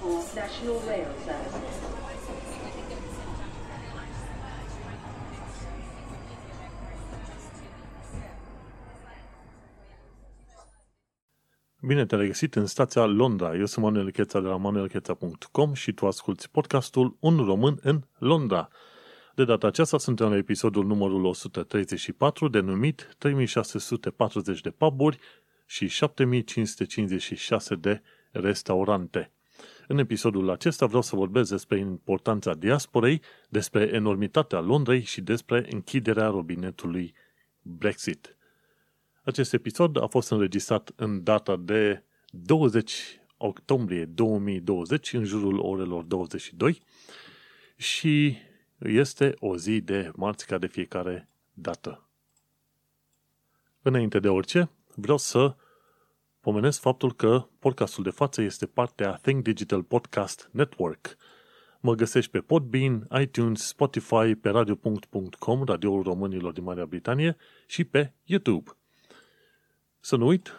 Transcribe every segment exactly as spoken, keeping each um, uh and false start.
for national rail services. Bine te-ai găsit în stația Londra. Eu sunt Manuel Cheță de la manuel cheța punct com și tu asculti podcastul Un român în Londra. De data aceasta suntem la episodul numărul o sută treizeci și patru, denumit trei mii șase sute patruzeci de puburi și șapte mii cinci sute cincizeci și șase de restaurante. În episodul acesta vreau să vorbesc despre importanța diasporei, despre enormitatea Londrei și despre închiderea robinetului Brexit. Acest episod a fost înregistrat în data de douăzeci octombrie două mii douăzeci, în jurul orelor douăzeci și două, și este o zi de marți ca de fiecare dată. Înainte de orice, vreau să pomenesc faptul că podcastul de față este parte a Think Digital Podcast Network. Mă găsești pe Podbean, iTunes, Spotify, pe radio punct com, radioul românilor din Marea Britanie, și pe YouTube. Să nu uit,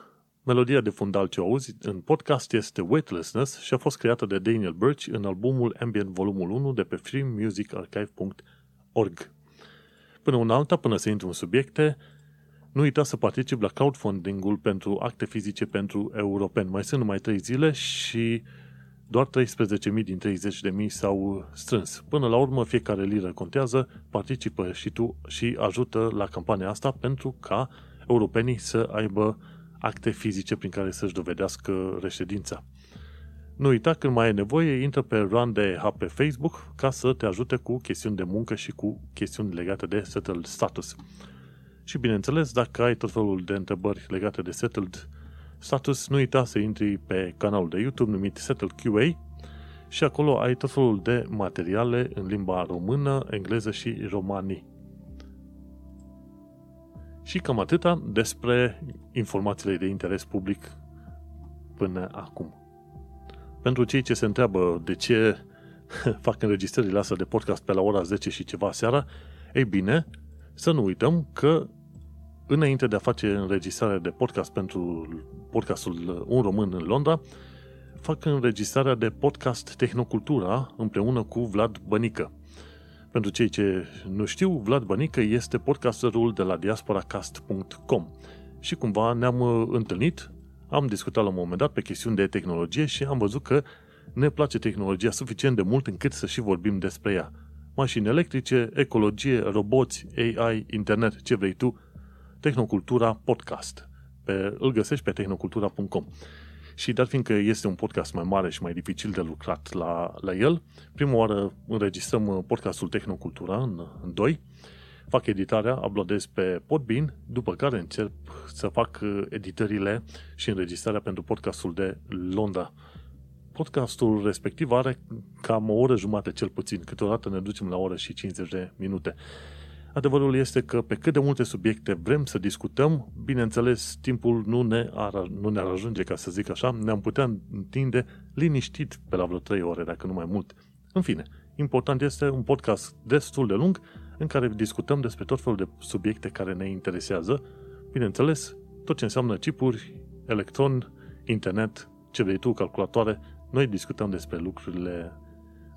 melodia de fundal ce auzi în podcast este Weightlessness și a fost creată de Daniel Birch în albumul Ambient Volumul unu de pe free music archive punct org. Până una alta, până să intru în subiecte, nu uita să participi la crowdfunding-ul pentru acte fizice pentru europeni. Mai sunt numai trei zile și doar treisprezece mii din treizeci de mii s-au strâns. Până la urmă, fiecare liră contează, participă și tu și ajută la campania asta pentru ca europenii să aibă acte fizice prin care să-și dovedească reședința. Nu uita, când mai e nevoie, intră pe R A N D H pe Facebook ca să te ajute cu chestiuni de muncă și cu chestiuni legate de settled status. Și bineînțeles, dacă ai tot felul de întrebări legate de settled status, nu uita să intri pe canalul de YouTube numit Settled Q A și acolo ai tot felul de materiale în limba română, engleză și romani. Și cam atâta despre informațiile de interes public până acum. Pentru cei ce se întreabă de ce fac înregistrările astea de podcast pe la ora zece și ceva seara, ei bine, să nu uităm că înainte de a face înregistrarea de podcast pentru podcastul Un Român în Londra, fac înregistrarea de podcast Tehnocultura împreună cu Vlad Bănică. Pentru cei ce nu știu, Vlad Bănică este podcasterul de la diasporacast punct com și cumva ne-am întâlnit, am discutat la un moment dat pe chestiuni de tehnologie și am văzut că ne place tehnologia suficient de mult încât să și vorbim despre ea. Mașini electrice, ecologie, roboți, A I, internet, ce vrei tu, Tehnocultura Podcast. Pe, îl găsești pe tehnocultura punct com. Și dar fiindcă este un podcast mai mare și mai dificil de lucrat la, la el, prima oară înregistrăm podcastul Tehnocultura în, în doi, fac editarea, uploadez pe Podbean, după care încep să fac editările și înregistrarea pentru podcastul de Londra. Podcastul respectiv are cam o oră jumate cel puțin, câteodată ne ducem la o oră și cincizeci de minute. Adevărul este că pe cât de multe subiecte vrem să discutăm, bineînțeles, timpul nu, ne ar, nu ne-ar ajunge, ca să zic așa, ne-am putea întinde liniștit pe la vreo trei ore, dacă nu mai mult. În fine, important este un podcast destul de lung în care discutăm despre tot felul de subiecte care ne interesează, bineînțeles, tot ce înseamnă chipuri, electron, internet, ce vrei tu, calculatoare, noi discutăm despre lucrurile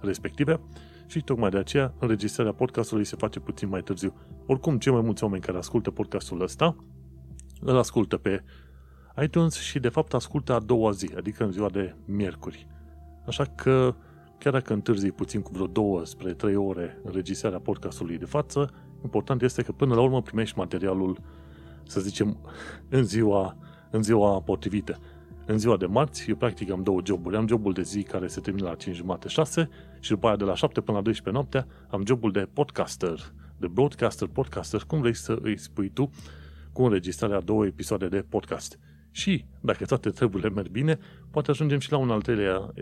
respective. Și tocmai de aceea, înregistrarea podcastului se face puțin mai târziu. Oricum, cei mai mulți oameni care ascultă podcastul ăsta, îl ascultă pe iTunes și, de fapt, ascultă a doua zi, adică în ziua de miercuri. Așa că, chiar dacă întârzii puțin cu vreo două spre trei ore înregistrarea podcastului de față, important este că, până la urmă, primești materialul, să zicem, în ziua, în ziua potrivită. În ziua de marți, eu practic am două joburi. Am jobul de zi care se termină la cinci jumate, șase și după aia de la șapte până la douăsprezece noaptea am jobul de podcaster, de broadcaster, podcaster, cum vrei să îi spui tu, cu înregistrarea a două episoade de podcast. Și, dacă toate treburile merg bine, poate ajungem și la un al treilea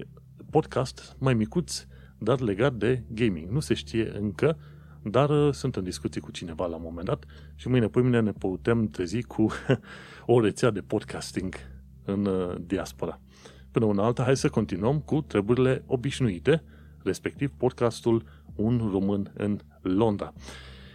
podcast, mai micuț, dar legat de gaming. Nu se știe încă, dar sunt în discuții cu cineva la un moment dat și mâine, poimine, ne putem trezi cu o rețea de podcasting în diaspora. Până una alta, hai să continuăm cu treburile obișnuite, respectiv podcastul Un Român în Londra.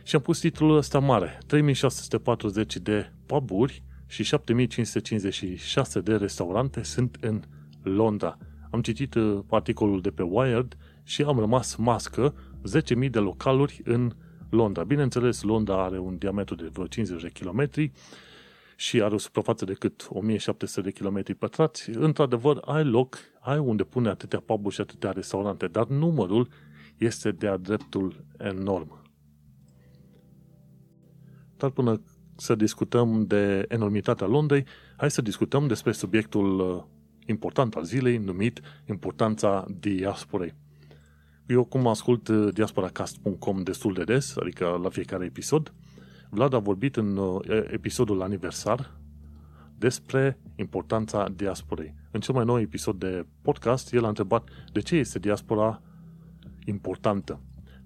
Și am pus titlul ăsta mare, trei mii șase sute patruzeci de puburi și șapte mii cinci sute cincizeci și șase de restaurante sunt în Londra. Am am citit articolul de pe Wired și am rămas mască, zece mii de localuri în Londra. Bineînțeles, Londra are un diametru de vreo cincizeci de kilometri și are o suprafață de cât o mie șapte sute de kilometri pătrați. Într-adevăr, ai loc, ai unde pune atâtea pub-uri și atâtea restaurante, dar numărul este de-a dreptul enorm. Dar până să discutăm de enormitatea Londrei, hai să discutăm despre subiectul important al zilei, numit importanța diasporei. Eu, cum ascult diasporacast punct com destul de des, adică la fiecare episod, Vlad a vorbit în episodul aniversar despre importanța diasporei. În cel mai nou episod de podcast, el a întrebat de ce este diaspora importantă.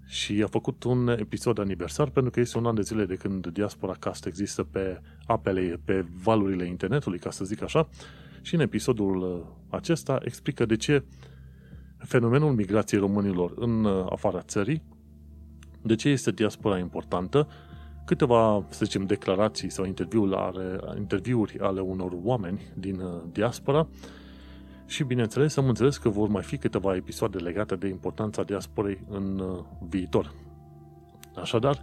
Și a făcut un episod aniversar pentru că este un an de zile de când Diaspora Cast există pe apele, pe valurile internetului, ca să zic așa, și în episodul acesta explică de ce fenomenul migrației românilor în afara țării, de ce este diaspora importantă, câteva, să zicem, declarații sau interviuri ale unor oameni din diaspora și, bineînțeles, am înțeles că vor mai fi câteva episoade legate de importanța diasporei în viitor. Așadar,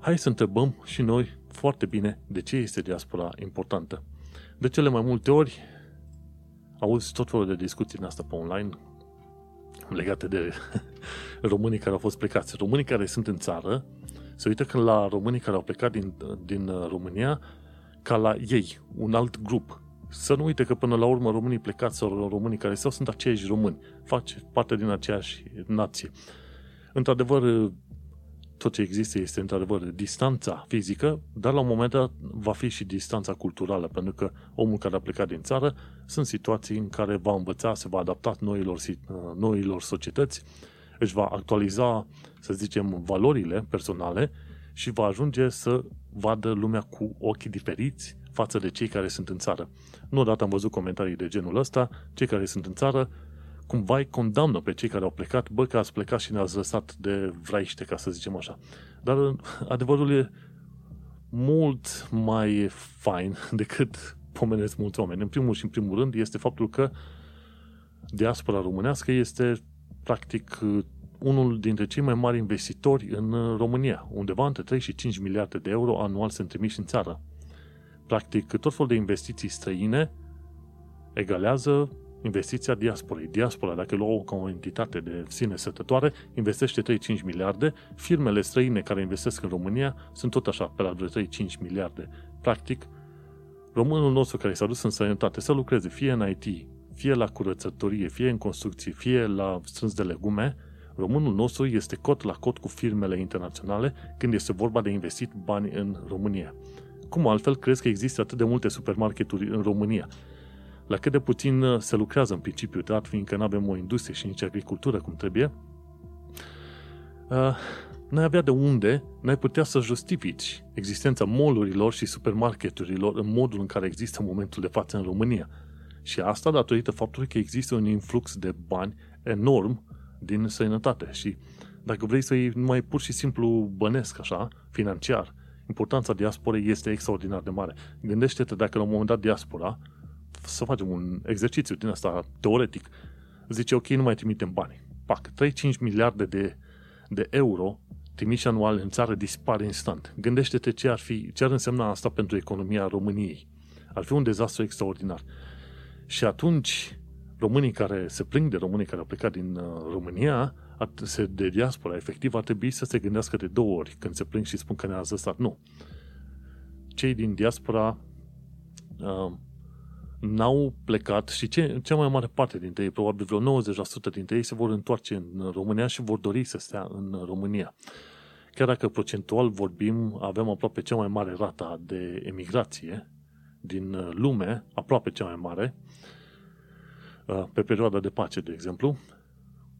hai să întrebăm și noi foarte bine de ce este diaspora importantă. De cele mai multe ori auzi tot felul de discuții în asta pe online legate de românii care au fost plecați. Românii care sunt în țară se uită când la românii care au plecat din, din România ca la ei, un alt grup. Să nu uite că până la urmă românii plecați sau românii care stau sunt aceiași români, fac parte din aceeași nație. Într-adevăr, tot ce există este într-adevăr distanța fizică, dar la un moment dat va fi și distanța culturală, pentru că omul care a plecat din țară sunt situații în care va învăța, se va adapta noilor, noilor societăți, își va actualiza, să zicem, valorile personale și va ajunge să vadă lumea cu ochii diferiți față de cei care sunt în țară. Nu odată am văzut comentarii de genul ăsta, cei care sunt în țară cumva îi condamnă pe cei care au plecat, bă, că ați plecat și ne-ați lăsat de vraiște, ca să zicem așa. Dar adevărul e mult mai fain decât pomenesc mulți oameni. În primul și în primul rând este faptul că diaspora românească este practic unul dintre cei mai mari investitori în România. Undeva între trei și cinci miliarde de euro anual sunt trimiși în țară. Practic, tot felul de investiții străine egalează investiția diasporei. Diaspora, dacă luăm o entitate de sine stătătoare, investește trei cinci miliarde. Firmele străine care investesc în România sunt tot așa, pe la vreo trei cinci miliarde. Practic, românul nostru care s-a dus în străinătate să lucreze fie în I T, fie la curățătorie, fie în construcții, fie la strâns de legume, românul nostru este cot la cot cu firmele internaționale când este vorba de investit bani în România. Cum altfel crezi că există atât de multe supermarketuri în România? La cât de puțin se lucrează în principiu, dat fiindcă nu avem o industrie și nici agricultură cum trebuie, uh, n-ai avea de unde, n-ai putea să justifici existența mall-urilor și supermarketurilor în modul în care există în momentul de față în România. Și asta datorită faptului că există un influx de bani enorm din străinătate. Și dacă vrei să iei numai pur și simplu bănesc așa, financiar, importanța diasporei este extraordinar de mare. Gândește-te dacă la un moment dat diaspora, să facem un exercițiu din asta teoretic, zice, ok, nu mai trimitem bani. Pac, trei cinci miliarde de, de euro trimiși anual în țară dispare instant. Gândește-te ce ar fi, ce ar însemna asta pentru economia României. Ar fi un dezastru extraordinar. Și atunci, românii care se plâng de românii care au plecat din România, de diaspora, efectiv, ar trebui să se gândească de două ori când se plâng și spun că ne-ați lăsat. Nu. Cei din diaspora uh, n-au plecat și ce, cea mai mare parte dintre ei, probabil vreo nouăzeci la sută dintre ei, se vor întoarce în România și vor dori să stea în România. Chiar dacă procentual vorbim, avem aproape cea mai mare rată de emigrație din lume, aproape cea mai mare, uh, pe perioada de pace, de exemplu.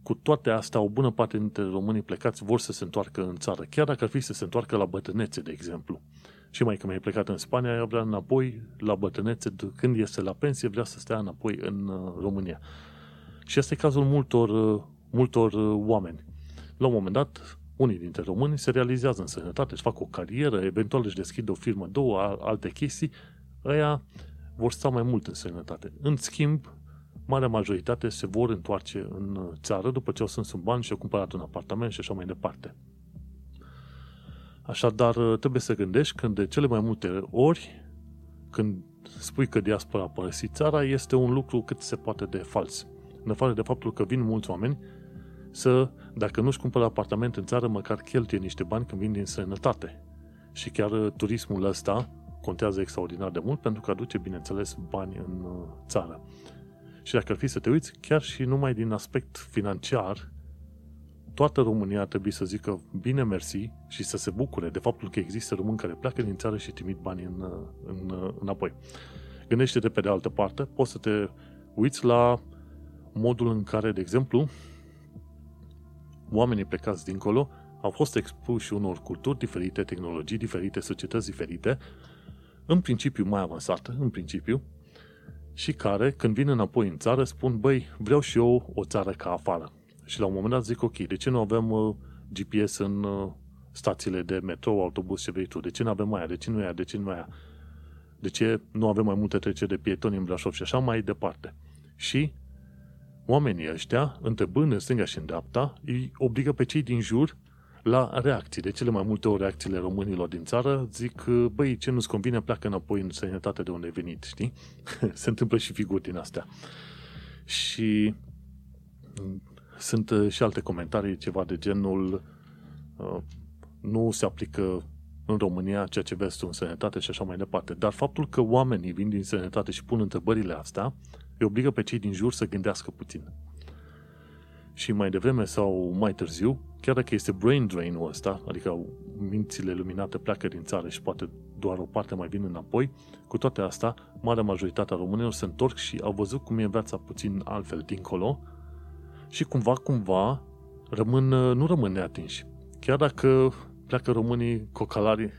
Cu toate astea, o bună parte dintre românii plecați vor să se întoarcă în țară, chiar dacă ar fi să se întoarcă la bătrânețe, de exemplu. Și mai că mi-ai plecat în Spania, eu vrea înapoi la bătrânețe, când este la pensie, vrea să stea înapoi în România. Și asta e cazul multor, multor oameni. La un moment dat, unii dintre români se realizează în sănătate, își fac o carieră, eventual își deschid o firmă, două, alte chestii, ăia vor sta mai mult în sănătate. În schimb, marea majoritate se vor întoarce în țară după ce au strâns bani și au cumpărat un apartament și așa mai departe. Așadar, trebuie să gândești când de cele mai multe ori, când spui că diaspora a părăsit țara, este un lucru cât se poate de fals. În afară de faptul că vin mulți oameni să, dacă nu-și cumpără apartament în țară, măcar cheltuie niște bani când vin din străinătate. Și chiar turismul ăsta contează extraordinar de mult pentru că aduce, bineînțeles, bani în țară. Și dacă ar fi să te uiți, chiar și numai din aspect financiar, toată România ar trebui să zică bine mersi și să se bucure de faptul că există români care pleacă din țară și trimit bani în, în, înapoi. Gândește-te pe de altă parte, poți să te uiți la modul în care, de exemplu, oamenii plecați dincolo au fost expuși unor culturi diferite, tehnologii diferite, societăți diferite, în principiu mai avansată, în principiu, și care, când vin înapoi în țară, spun, băi, vreau și eu o țară ca afară. Și la un moment dat zic, ok, de ce nu avem G P S în stațiile de metrou, autobuz și vrei tu? De ce nu avem aia? De ce nu aia? De ce nu aia? De ce nu avem mai multe treceri de pietoni în Brașov și așa mai departe? Și oamenii ăștia, întrebând în stânga și în dreapta, îi obligă pe cei din jur la reacții. De cele mai multe ori reacțiile românilor din țară zic, băi, ce nu-ți convine, pleacă înapoi în străinătate de unde ai venit, știi? Se întâmplă și figuri din astea. Și sunt și alte comentarii, ceva de genul nu se aplică în România ceea ce vezi tu în străinătate și așa mai departe. Dar faptul că oamenii vin din străinătate și pun întrebările astea îi obligă pe cei din jur să gândească puțin. Și mai devreme sau mai târziu, chiar dacă este brain drain-ul ăsta, adică mințile luminate pleacă din țară și poate doar o parte mai vin înapoi, cu toate astea, marea majoritate a românilor se întorc și au văzut cum e viața puțin altfel dincolo și cumva, cumva, rămân, nu rămân neatinși. Chiar dacă pleacă românii cocalari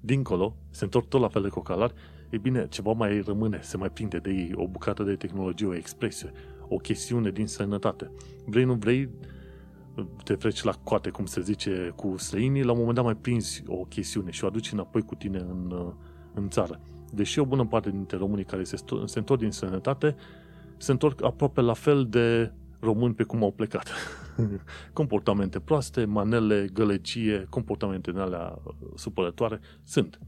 dincolo, se întorc tot la fel de cocalari, e bine, ceva mai rămâne, se mai prinde de ei, o bucată de tehnologie, o expresie, o chestiune din sănătate. Vrei, nu vrei, te freci la coate, cum se zice, cu străinii, la un moment dat mai prinzi o chestiune și o aduci înapoi cu tine în, în țară. Deși o bună parte dintre românii care se, se întorc din sănătate, se întorc aproape la fel de români pe cum au plecat. Comportamente proaste, manele, gălăgie, comportamente din alea supărătoare sunt.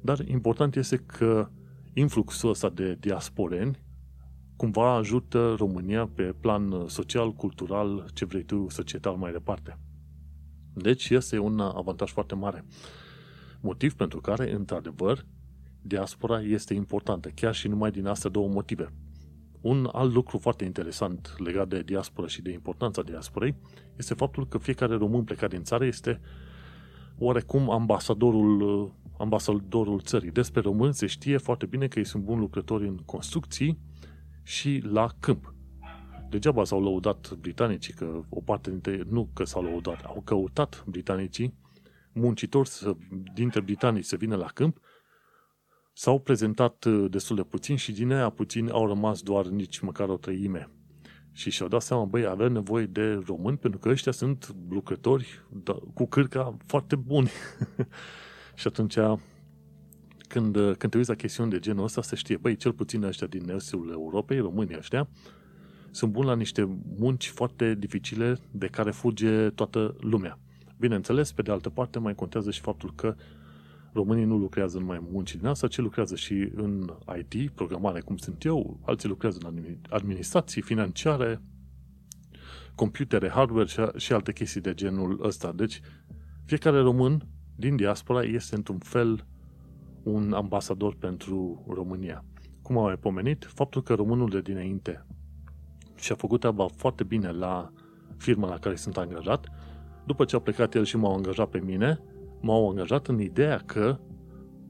Dar important este că influxul ăsta de diasporeni cumva ajută România pe plan social, cultural, ce vrei tu, societal mai departe. Deci este un avantaj foarte mare. Motiv pentru care, într-adevăr, diaspora este importantă, chiar și numai din astea două motive. Un alt lucru foarte interesant legat de diaspora și de importanța diasporei este faptul că fiecare român plecat din țară este oarecum ambasadorul, ambasadorul țării. Despre români se știe foarte bine că ei sunt buni lucrători în construcții și la câmp. Degeaba s-au lăudat britanicii, că o parte dintre, nu că s-au lăudat, au căutat britanicii, muncitori să, dintre britanici să vină la câmp, s-au prezentat destul de puțin și din aia puțin au rămas doar nici măcar o treime. Și și-au dat seama, băi, avem nevoie de români, pentru că ăștia sunt lucrători cu cârca foarte buni. Și atunci, când, când te uiți la chestiuni de genul ăsta, se știe, băi, cel puțin ăștia din estul Europei, românii ăștia, sunt buni la niște munci foarte dificile de care fuge toată lumea. Bineînțeles, pe de altă parte, mai contează și faptul că românii nu lucrează numai în munci din asta, ci lucrează și în I T, programare, cum sunt eu, alții lucrează în administrații, financiare, computere, hardware și alte chestii de genul ăsta. Deci, fiecare român din diaspora este, într-un fel, un ambasador pentru România. Cum am mai pomenit, faptul că românul de dinainte și-a făcut treaba foarte bine la firma la care sunt angajat, după ce a plecat el și m-au angajat pe mine, m-au angajat în ideea că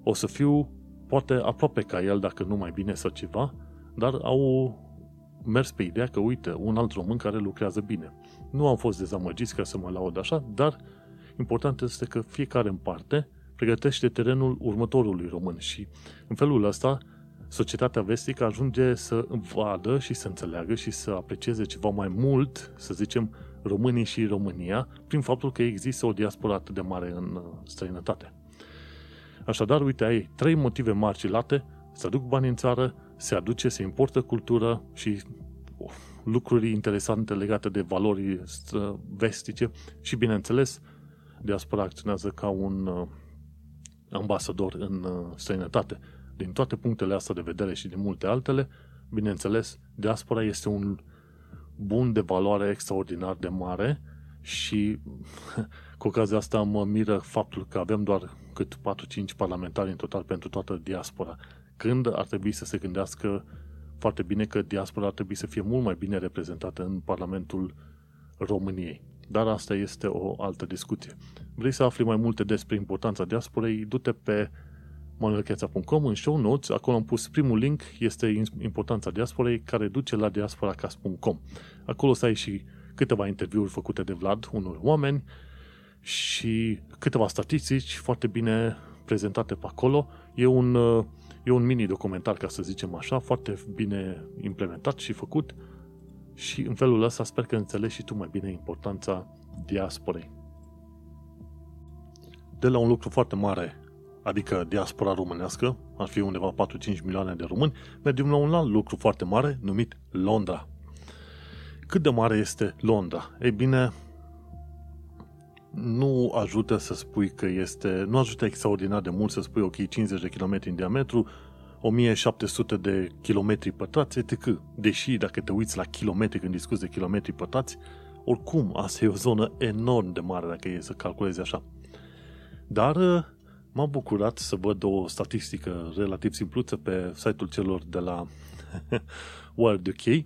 o să fiu poate aproape ca el, dacă nu mai bine sau ceva, dar au mers pe ideea că, uite, un alt român care lucrează bine. Nu am fost dezamăgiți ca să mă laud așa, dar important este că fiecare în parte pregătește terenul următorului român și în felul ăsta societatea vestică ajunge să vadă și să înțeleagă și să aprecieze ceva mai mult, să zicem, românii și România, prin faptul că există o diasporă atât de mare în străinătate. Așadar, uite, ai trei motive mari și late, să aduc bani în țară, se aduce, se importă cultură și lucruri interesante legate de valori vestice și, bineînțeles, diaspora acționează ca un ambasador în străinătate. Din toate punctele astea de vedere și din multe altele, bineînțeles, diaspora este un bun de valoare extraordinar de mare și cu ocazia asta mă miră faptul că avem doar cât patru-cinci parlamentari în total pentru toată diaspora. Când ar trebui să se gândească foarte bine că diaspora ar trebui să fie mult mai bine reprezentată în Parlamentul României. Dar asta este o altă discuție. Vrei să afli mai multe despre importanța diasporei? Du-te pe manuel cheța punct com în show notes. Acolo am pus primul link, este importanța diasporei, care duce la diasporacast punct com. Acolo să ai și câteva interviuri făcute de Vlad unor oameni și câteva statistici foarte bine prezentate pe acolo. E un, e un mini-documentar, ca să zicem așa, foarte bine implementat și făcut și în felul ăsta sper că înțelegi și tu mai bine importanța diasporei. De la un lucru foarte mare, adică diaspora românească, ar fi undeva patru-cinci milioane de români, mergem la un alt lucru foarte mare, numit Londra. Cât de mare este Londra? Ei bine, nu ajută să spui că este, nu ajută extraordinar de mult să spui, ok, cincizeci de kilometri în diametru, o mie șapte sute de kilometri pătrați, et cetera. Deși, dacă te uiți la kilometri, când discuți de kilometri pătrați, oricum, asta e o zonă enorm de mare, dacă e să calculezi așa. Dar m-am bucurat să văd o statistică relativ simpluță pe site-ul celor de la Radio.com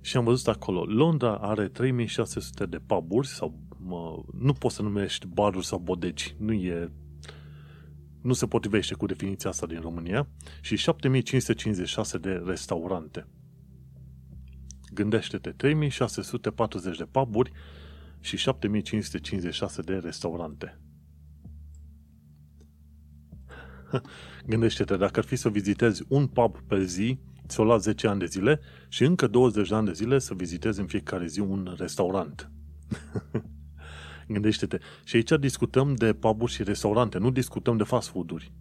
și am văzut acolo. Londra are trei mii șase sute de pub-uri sau mă, nu poți să numești baruri sau bodeci, nu e nu se potrivește cu definiția asta din România, și șapte mii cinci sute cincizeci și șase de restaurante. Gândește-te, trei mii șase sute patruzeci de pub-uri și șapte mii cinci sute cincizeci și șase de restaurante. Gândește-te, dacă ar fi să vizitezi un pub pe zi, ți-o la zece ani de zile și încă douăzeci de ani de zile să vizitezi în fiecare zi un restaurant. Gândește-te. Și aici discutăm de pub-uri și restaurante, nu discutăm de fast food-uri,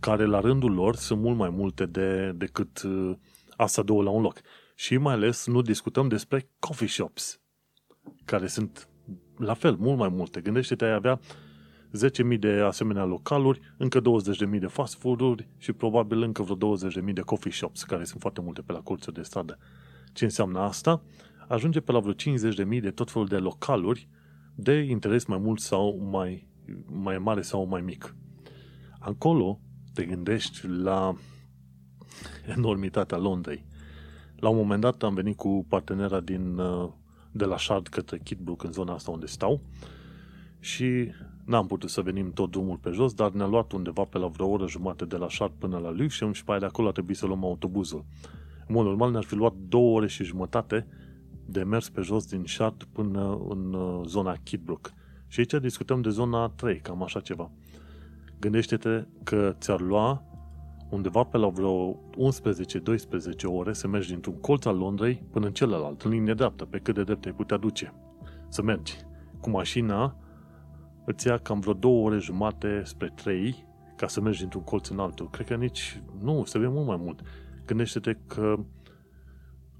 care la rândul lor sunt mult mai multe de, decât uh, asta două la un loc. Și mai ales nu discutăm despre coffee shops, care sunt la fel mult mai multe. Gândește-te, ai avea zece mii de asemenea localuri, încă douăzeci de mii de fast food-uri și probabil încă vreo douăzeci de mii de coffee shops, care sunt foarte multe pe la colțuri de stradă. Ce înseamnă asta? Ajunge pe la vreo cincizeci de mii de tot felul de localuri de interes mai mult sau mai, mai mare sau mai mic. Acolo te gândești la enormitatea Londrei. La un moment dat am venit cu partenera din, de la Shard către Kidbrooke, în zona asta unde stau, și n-am putut să venim tot drumul pe jos, dar ne-a luat undeva pe la vreo oră jumate de la Shard până la Lewisham și pe aia de acolo a trebuit să luăm autobuzul. În mod normal ne-ar fi luat două ore și jumătate de mers pe jos din Shard până în zona Kidbrooke. Și aici discutăm de zona trei, cam așa ceva. Gândește-te că ți-ar lua undeva pe la vreo unsprezece-douăsprezece ore să mergi dintr-un colț al Londrei până în celălalt, în linie dreaptă, pe cât de drept ai putea duce. Să mergi cu mașina îți ia cam vreo două ore jumate spre trei ca să mergi dintr-un colț în altul. Cred că nici... Nu, se vede mult mai mult. Gândește-te că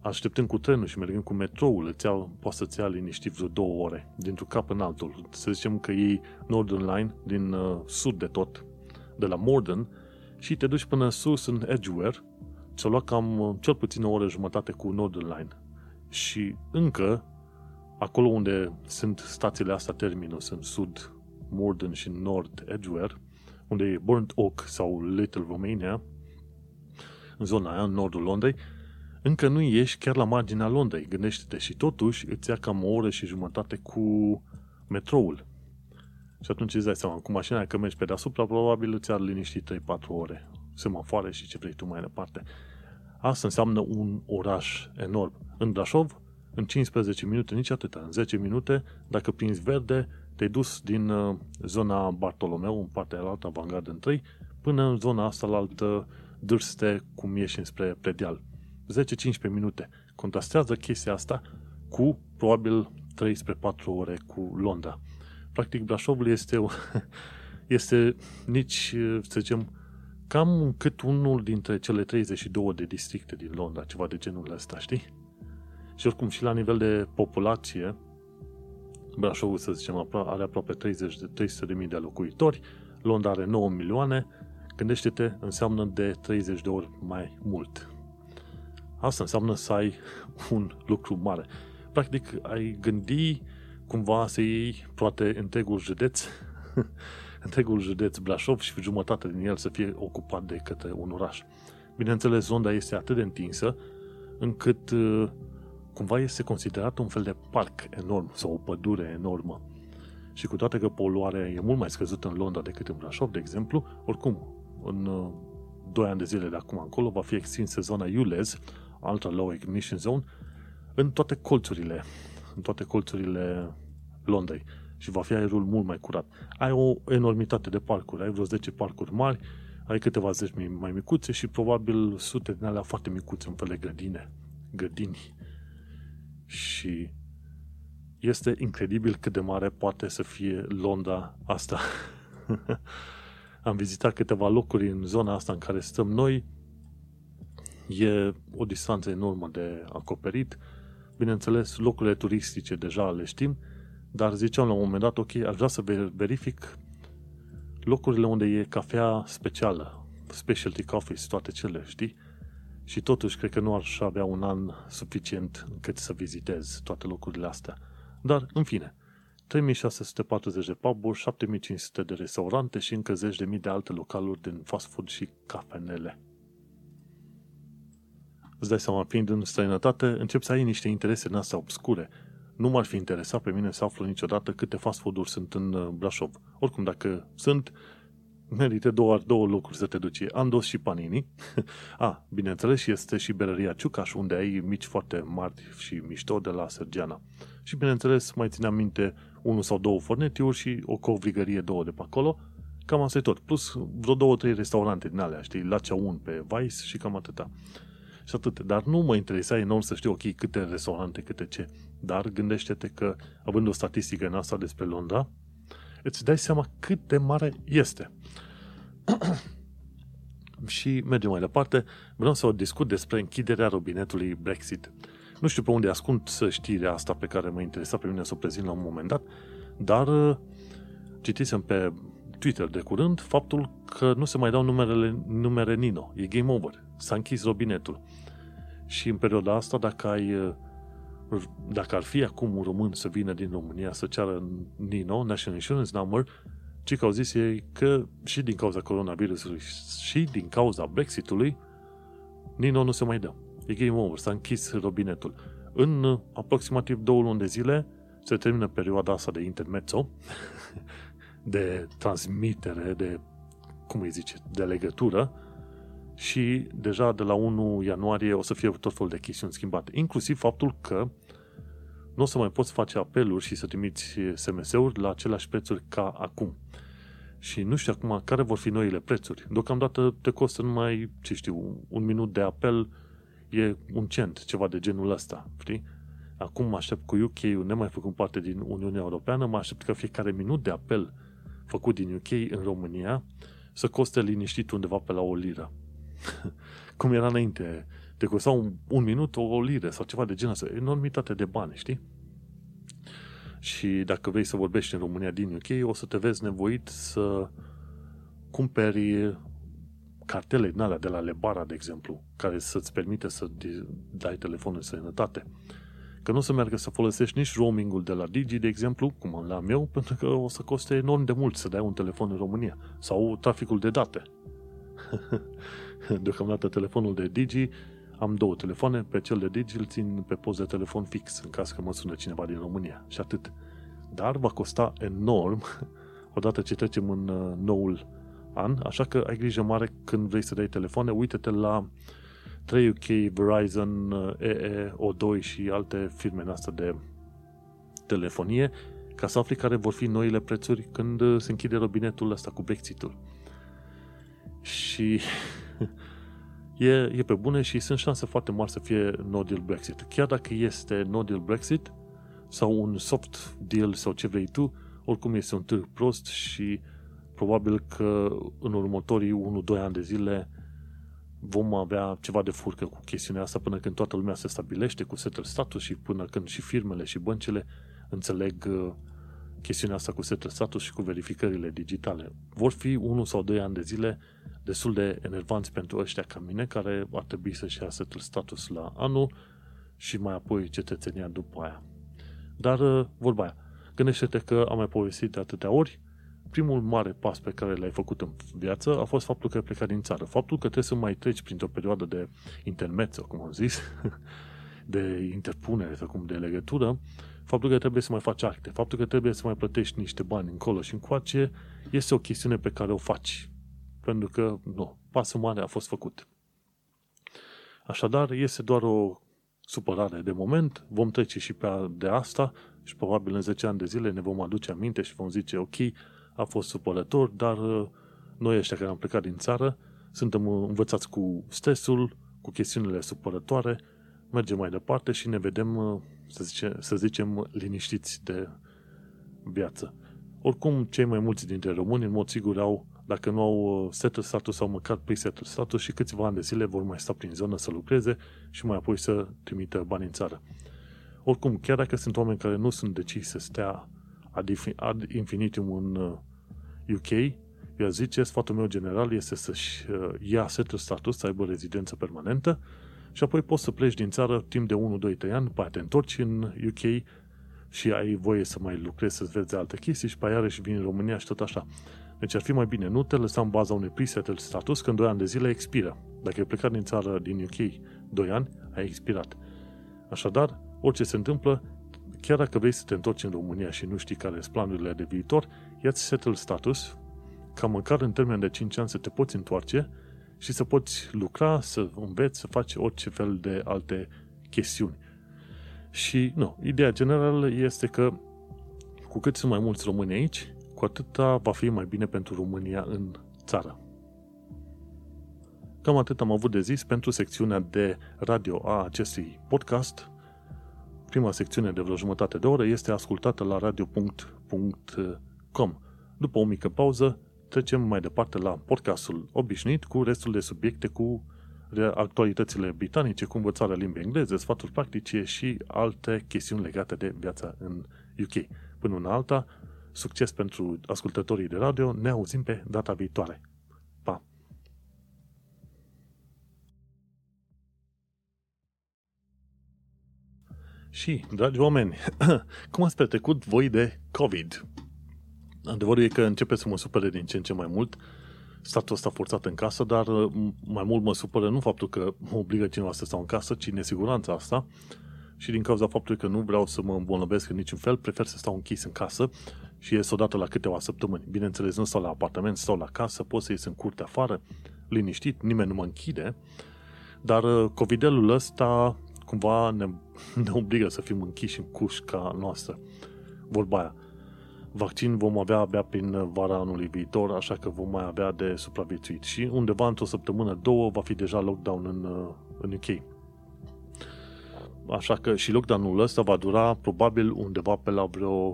așteptând cu trenul și mergând cu metroul, îți ia, poate să-ți ia liniștit vreo două ore, dintr-un cap în altul. Să zicem că iei Northern Line din uh, sud de tot, de la Morden, și te duci până sus în Edgeware. Ți-a luat cam uh, cel puțin o oră jumătate cu Northern Line. Și încă, acolo unde sunt stațiile astea terminus, în sud, Morden și nord Edgeware, unde e Burnt Oak sau Little Romania, în zona aia, în nordul Londrei, încă nu ieși chiar la marginea Londrei, gândește-te, și totuși îți ia cam o oră și jumătate cu metroul. Și atunci îți dai seama, cu mașina că mergi pe deasupra, probabil îți ar liniști trei-patru ore, semafoare și ce vrei tu mai departe. Asta înseamnă un oraș enorm. În Brașov, în cincisprezece minute, nici atâta, în zece minute, dacă prinzi verde, te-ai dus din zona Bartolomeu, în partea aia altă, Vanguard trei, până în zona asta la altă Dârste, cum ieși înspre Predial. zece-cincisprezece minute. Contrastează chestia asta cu probabil trei spre patru ore cu Londra. Practic Brașovul este, este nici, să zicem, cam cât unul dintre cele treizeci și două de districte din Londra, ceva de genul ăsta, știi? Și oricum și la nivel de populație, Brașovul, să zicem, are aproape treizeci de mii de locuitori, Londra are nouă milioane, gândește-te, înseamnă de treizeci de ori mai mult. Asta înseamnă să ai un lucru mare. Practic, ai gândi cumva să iei poate întregul județ, întregul județ Brașov și jumătate din el să fie ocupat de către un oraș. Bineînțeles, Londra este atât de întinsă, încât cumva este considerat un fel de parc enorm sau o pădure enormă. Și cu toate că poluarea e mult mai scăzută în Londra decât în Brașov, de exemplu, oricum, în doi ani de zile de acum încolo va fi extinsă zona U L E Z, Ultra Low Ignition Zone, în toate colțurile, în toate colțurile Londrei și va fi aerul mult mai curat. Ai o enormitate de parcuri, ai vreo zece parcuri mari, ai câteva zeci mai micuțe și probabil sute din alea foarte micuțe, în fel de grădine, grădini. Și este incredibil cât de mare poate să fie Londra asta. Am vizitat câteva locuri în zona asta în care stăm noi. E o distanță enormă de acoperit. Bineînțeles, locurile turistice deja le știm, dar ziceam la un moment dat, ok, aș vrea să verific locurile unde e cafea specială, specialty coffees, toate cele, știi? Și totuși, cred că nu aș avea un an suficient încât să vizitez toate locurile astea. Dar, în fine, trei mii șase sute patruzeci de pub-uri, șapte mii cinci sute de restaurante și încă zeci de mii de alte localuri din fast food și cafenele. Îți dai seama, fiind în străinătate, încep să ai niște interese în astea obscure. Nu m-ar fi interesat pe mine să aflu niciodată câte fast food-uri sunt în Brașov. Oricum, dacă sunt, merită două, două locuri să te duci. Andos și Panini. A, bineînțeles, este și berăria Ciucaș, unde ai mici foarte mari și mișto de la Sărgeana. Și, bineînțeles, mai țineam minte unul sau două fornetiuri și o covrigărie, două de pe acolo. Cam asta e tot. Plus vreo două, trei restaurante din alea, știi? La Ceaun pe Vice și cam atâta. Și atât. Dar nu mă interesa enorm să știu, ok, câte restaurante, câte ce. Dar gândește-te că, având o statistică în asta despre Londra, îți dai seama cât de mare este. Și mergem mai departe. Vreau să discut despre închiderea robinetului Brexit. Nu știu pe unde ascund știrea asta pe care mă interesa pe mine să o prezint la un moment dat, dar citisem pe Twitter de curând faptul că nu se mai dau numerele, numere Nino. E game over. S-a închis robinetul. Și în perioada asta, dacă ai... Dacă ar fi acum un român să vină din România să ceară Nino, National Insurance Number, ci că au zis ei că și din cauza coronavirusului și din cauza Brexitului, Nino nu se mai dă. E game over, s-a închis robinetul. În aproximativ două luni de zile se termină perioada asta de intermezzo, de transmitere, de, cum îi zice, de legătură, și deja de la unu ianuarie o să fie tot felul de chestiuni schimbate. Inclusiv faptul că nu o să mai poți face apeluri și să trimiți S M S-uri la aceleași prețuri ca acum. Și nu știu acum care vor fi noile prețuri. Deocamdată te costă numai, ce știu, un minut de apel e un cent, ceva de genul ăsta, știi? Acum mă aștept cu U K-ul, nemai făcând parte din Uniunea Europeană, mă aștept că fiecare minut de apel făcut din U K în România să coste liniștit undeva pe la o liră. Cum era înainte, te costa un, un minut o lire sau ceva de genul ăsta, enormitate de bani, știi? Și dacă vrei să vorbești în România din U K, o să te vezi nevoit să cumperi cartele din alea de la Lebara, de exemplu, care să-ți permite să dai telefon în sănătate. Că nu o să meargă să folosești nici roamingul de la Digi, de exemplu, cum l-am eu, pentru că o să coste enorm de mult să dai un telefon în România. Sau traficul de date. Deocamdată telefonul de Digi, am două telefoane, pe cel de Digi îl țin pe post de telefon fix, în caz că mă sună cineva din România și atât. Dar va costa enorm odată ce trecem în noul an, așa că ai grijă mare când vrei să dai telefoane, uite-te la trei U K, Verizon, E E, O doi și alte firme astea de telefonie, ca să afli care vor fi noile prețuri când se închide robinetul ăsta cu Brexit-ul. Și e, e pe bune și sunt șanse foarte mari să fie no deal Brexit. Chiar dacă este no deal Brexit sau un soft deal sau ce vrei tu, oricum este un târg prost și probabil că în următorii unu doi ani de zile vom avea ceva de furcă cu chestiunea asta până când toată lumea se stabilește cu settled status și până când și firmele și băncile înțeleg chestiunea asta cu settled status și cu verificările digitale. Vor fi unu sau doi ani de zile destul de enervanți pentru ăștia ca mine, care ar trebui să-și ia settled status la anul și mai apoi cetățenia după aia. Dar vorba aia, gândește-te că am mai povestit de atâtea ori, primul mare pas pe care l-ai făcut în viață a fost faptul că ai plecat din țară. Faptul că trebuie să mai treci printr-o perioadă de intermezzo, cum am zis, de interpunere sau cum de legătură, faptul că trebuie să mai faci acte, faptul că trebuie să mai plătești niște bani încolo și încoace, este o chestiune pe care o faci. Pentru că, nu, pasul mare a fost făcut. Așadar, este doar o supărare de moment, vom trece și pe de asta și probabil în zece ani de zile ne vom aduce aminte și vom zice, ok, a fost supărător, dar noi ăștia care am plecat din țară suntem învățați cu stresul, cu chestiunile supărătoare, mergem mai departe și ne vedem, să, zice, să zicem, liniștiți de viață. Oricum, cei mai mulți dintre români, în mod sigur, au, dacă nu au settled status sau măcar pre-settled status, și câțiva ani de zile vor mai sta prin zonă să lucreze și mai apoi să trimită bani în țară. Oricum, chiar dacă sunt oameni care nu sunt deciși să stea ad infinitum în U K, eu zice, sfatul meu general este să-și ia settled status, să aibă rezidență permanentă și apoi poți să pleci din țară timp de unu, doi, trei ani, pe aia te întorci în U K și ai voie să mai lucrezi, să-ți vezi alte chestii și pe aia iarăși vin în România și tot așa. Deci ar fi mai bine, nu te lăsa în baza unui pre-settled status, când doi ani de zile expiră. Dacă ai plecat din țară din U K doi ani, ai expirat. Așadar, orice se întâmplă, chiar dacă vrei să te întorci în România și nu știi care sunt planurile de viitor, ia-ți settled status, ca măcar în termen de cinci ani să te poți întoarce și să poți lucra, să înveți, să faci orice fel de alte chestiuni. Și, nu, ideea generală este că cu cât sunt mai mulți români aici, cu atâta va fi mai bine pentru România în țară. Cam atât am avut de zis pentru secțiunea de radio a acestui podcast. Prima secțiune de vreo jumătate de oră este ascultată la radio punct com. După o mică pauză, trecem mai departe la podcastul obișnuit cu restul de subiecte, cu actualitățile britanice, cu învățarea limbii engleze, sfaturi practice și alte chestiuni legate de viața în U K. Până una alta, succes pentru ascultătorii de radio, ne auzim pe data viitoare. Și, dragi oameni, cum ați petrecut voi de COVID? Adevărul e că începe să mă supere din ce în ce mai mult statul ăsta forțat în casă, dar mai mult mă supără nu faptul că mă obligă cineva să stau în casă, ci nesiguranța asta. Și din cauza faptului că nu vreau să mă îmbolnăvesc în niciun fel, prefer să stau închis în casă și ies odată la câteva săptămâni. Bineînțeles, nu stau la apartament, stau la casă, pot să ies în curte afară, liniștit, nimeni nu mă închide, dar COVID-ul ăsta cumva ne, ne obligă să fim închiși în cușca noastră. Vorba aia. Vaccin vom avea abia prin vara anului viitor, așa că vom mai avea de supraviețuit. Și undeva într-o săptămână, două, va fi deja lockdown în, în U K. Așa că și lockdown-ul ăsta va dura probabil undeva pe la vreo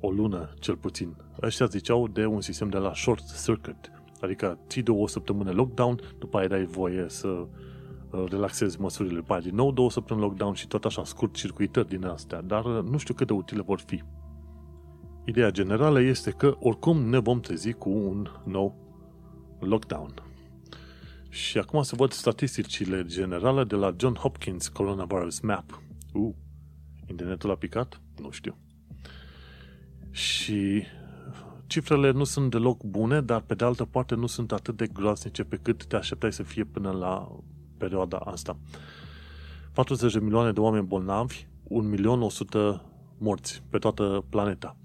o lună, cel puțin. Ăștia ziceau de un sistem de la short circuit. Adică ții două săptămâni lockdown, după aia dai voie să relaxezi măsurile pe aia. Din nou, două săptămâni lockdown și tot așa, scurt circuitări din astea, dar nu știu cât de utile vor fi. Ideea generală este că, oricum, ne vom trezi cu un nou lockdown. Și acum să văd statisticile generale de la John Hopkins Coronavirus Map. Uh, internetul a picat? Nu știu. Și cifrele nu sunt deloc bune, dar pe de altă parte nu sunt atât de groaznice pe cât te așteptai să fie până la perioada asta. patruzeci de milioane de oameni bolnavi, un milion o sută morți pe toată planeta.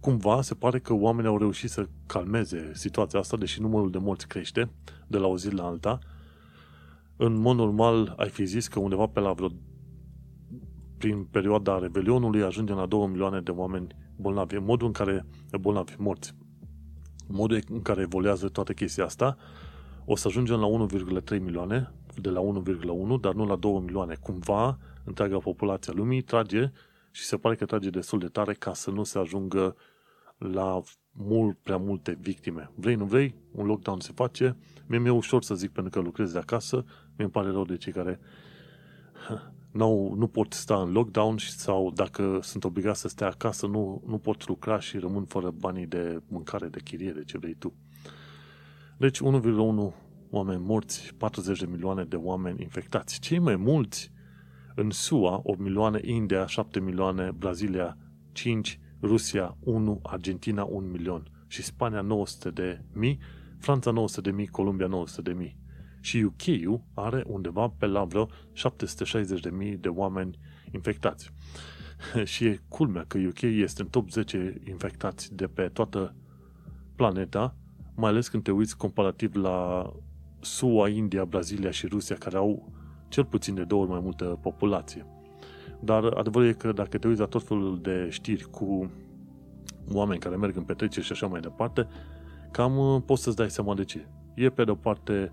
Cumva se pare că oamenii au reușit să calmeze situația asta, deși numărul de morți crește de la o zi la alta. În mod normal ai fi zis că undeva pe la vreo prin perioada Revelionului ajungem la două milioane de oameni bolnavi. Modul în care bolnavi, morți. Modul în care evoluează toată chestia asta, o să ajungem la unu virgulă trei milioane, de la unu virgulă unu, dar nu la două milioane. Cumva, întreaga populația lumii trage și se pare că trage destul de tare ca să nu se ajungă la mult prea multe victime. Vrei, nu vrei? Un lockdown se face. Mie mi-e ușor să zic pentru că lucrez de acasă. Mi-e pare rău de cei care nu, nu pot sta în lockdown și, sau dacă sunt obligați să stea acasă, nu, nu pot lucra și rămân fără banii de mâncare, de chirie, de ce vrei tu. Deci unu virgulă unu oameni morți, patruzeci de milioane de oameni infectați. Cei mai mulți în S U A, opt milioane, India, șapte milioane, Brazilia, cinci, Rusia, unu, Argentina, un milion și Spania, nouă sute de mii, Franța, nouă sute de mii, Columbia, nouă sute de mii. Și U K-ul are undeva pe la vreo șapte sute șaizeci de mii de oameni infectați. Și e culmea că U K este în top zece infectați de pe toată planeta, mai ales când te uiți comparativ la S U A, India, Brazilia și Rusia, care au cel puțin de două ori mai multă populație. Dar adevărul e că dacă te uiți la tot felul de știri cu oameni care merg în petreceri și așa mai departe, cam poți să-ți dai seama de ce. E pe de-o parte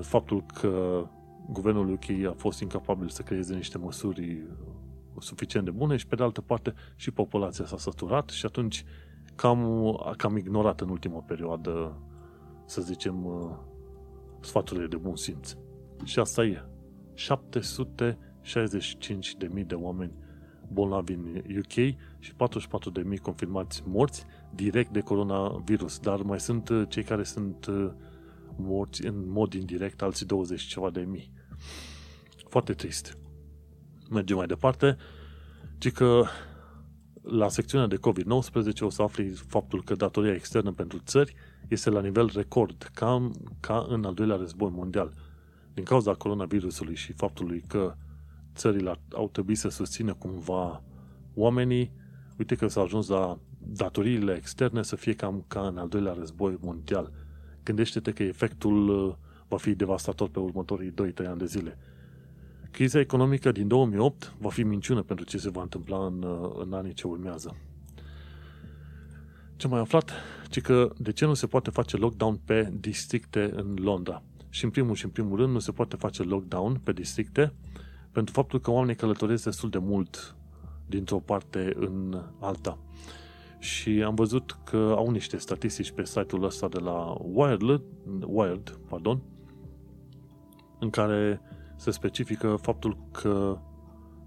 faptul că guvernul U K a fost incapabil să creeze niște măsuri suficient de bune și pe de altă parte și populația s-a saturat și atunci cam, cam ignorat în ultima perioadă, să zicem, sfaturile de bun simț. Și asta e. șapte sute șaizeci și cinci de mii de oameni bolnavi în U K și patruzeci și patru de mii confirmați morți direct de coronavirus. Dar mai sunt cei care sunt morți în mod indirect, alții douăzeci și ceva de mii. Foarte trist. Mergem mai departe. Ci că la secțiunea de covid nouăsprezece o să afli faptul că datoria externă pentru țări este la nivel record, cam ca în al doilea război mondial. Din cauza coronavirusului și faptului că țările au trebuit să susțină cumva oamenii, uite că s-a ajuns la datoriile externe să fie cam ca în al doilea război mondial. Gândește-te că efectul va fi devastator pe următorii doi trei ani de zile. Criza economică din două mii opt va fi minciună pentru ce se va întâmpla în, în anii ce urmează. Ce am mai aflat? Ci că de ce nu se poate face lockdown pe districte în Londra? Și în primul și în primul rând nu se poate face lockdown pe districte pentru faptul că oamenii călătoresc destul de mult dintr-o parte în alta. Și am văzut că au niște statistici pe site-ul ăsta de la Wired, Wired pardon, în care se specifică faptul că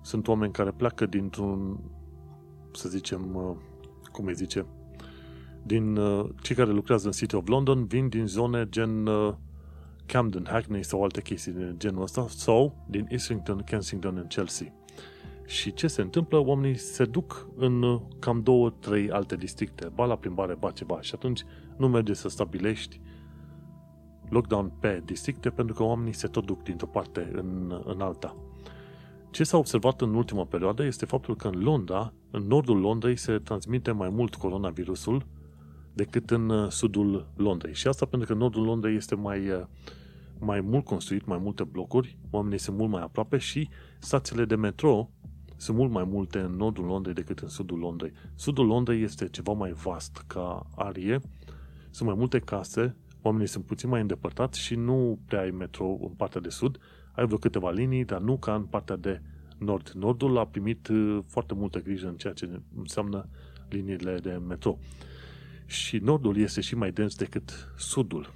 sunt oameni care pleacă dintr-un, să zicem, cum îi zice, din cei care lucrează în City of London vin din zone gen Camden, Hackney sau alte chestii de genul ăsta, sau din Islington, Kensington în Chelsea. Și ce se întâmplă? Oamenii se duc în cam două, trei alte districte, ba la plimbare, ba ceva, și atunci nu merge să stabilești lockdown pe districte pentru că oamenii se tot duc dintr-o parte în, în alta. Ce s-a observat în ultima perioadă este faptul că în Londra, în nordul Londrei, se transmite mai mult coronavirusul decât în sudul Londrei. Și asta pentru că nordul Londrei este mai, mai mult construit, mai multe blocuri, oamenii sunt mult mai aproape și stațiile de metro sunt mult mai multe în nordul Londrei decât în sudul Londrei. Sudul Londrei este ceva mai vast ca arie, sunt mai multe case, oamenii sunt puțin mai îndepărtați și nu prea ai metrou în partea de sud, ai vreo câteva linii, dar nu ca în partea de nord. Nordul a primit foarte multă grijă în ceea ce înseamnă liniile de metrou. Și nordul este și mai dens decât sudul.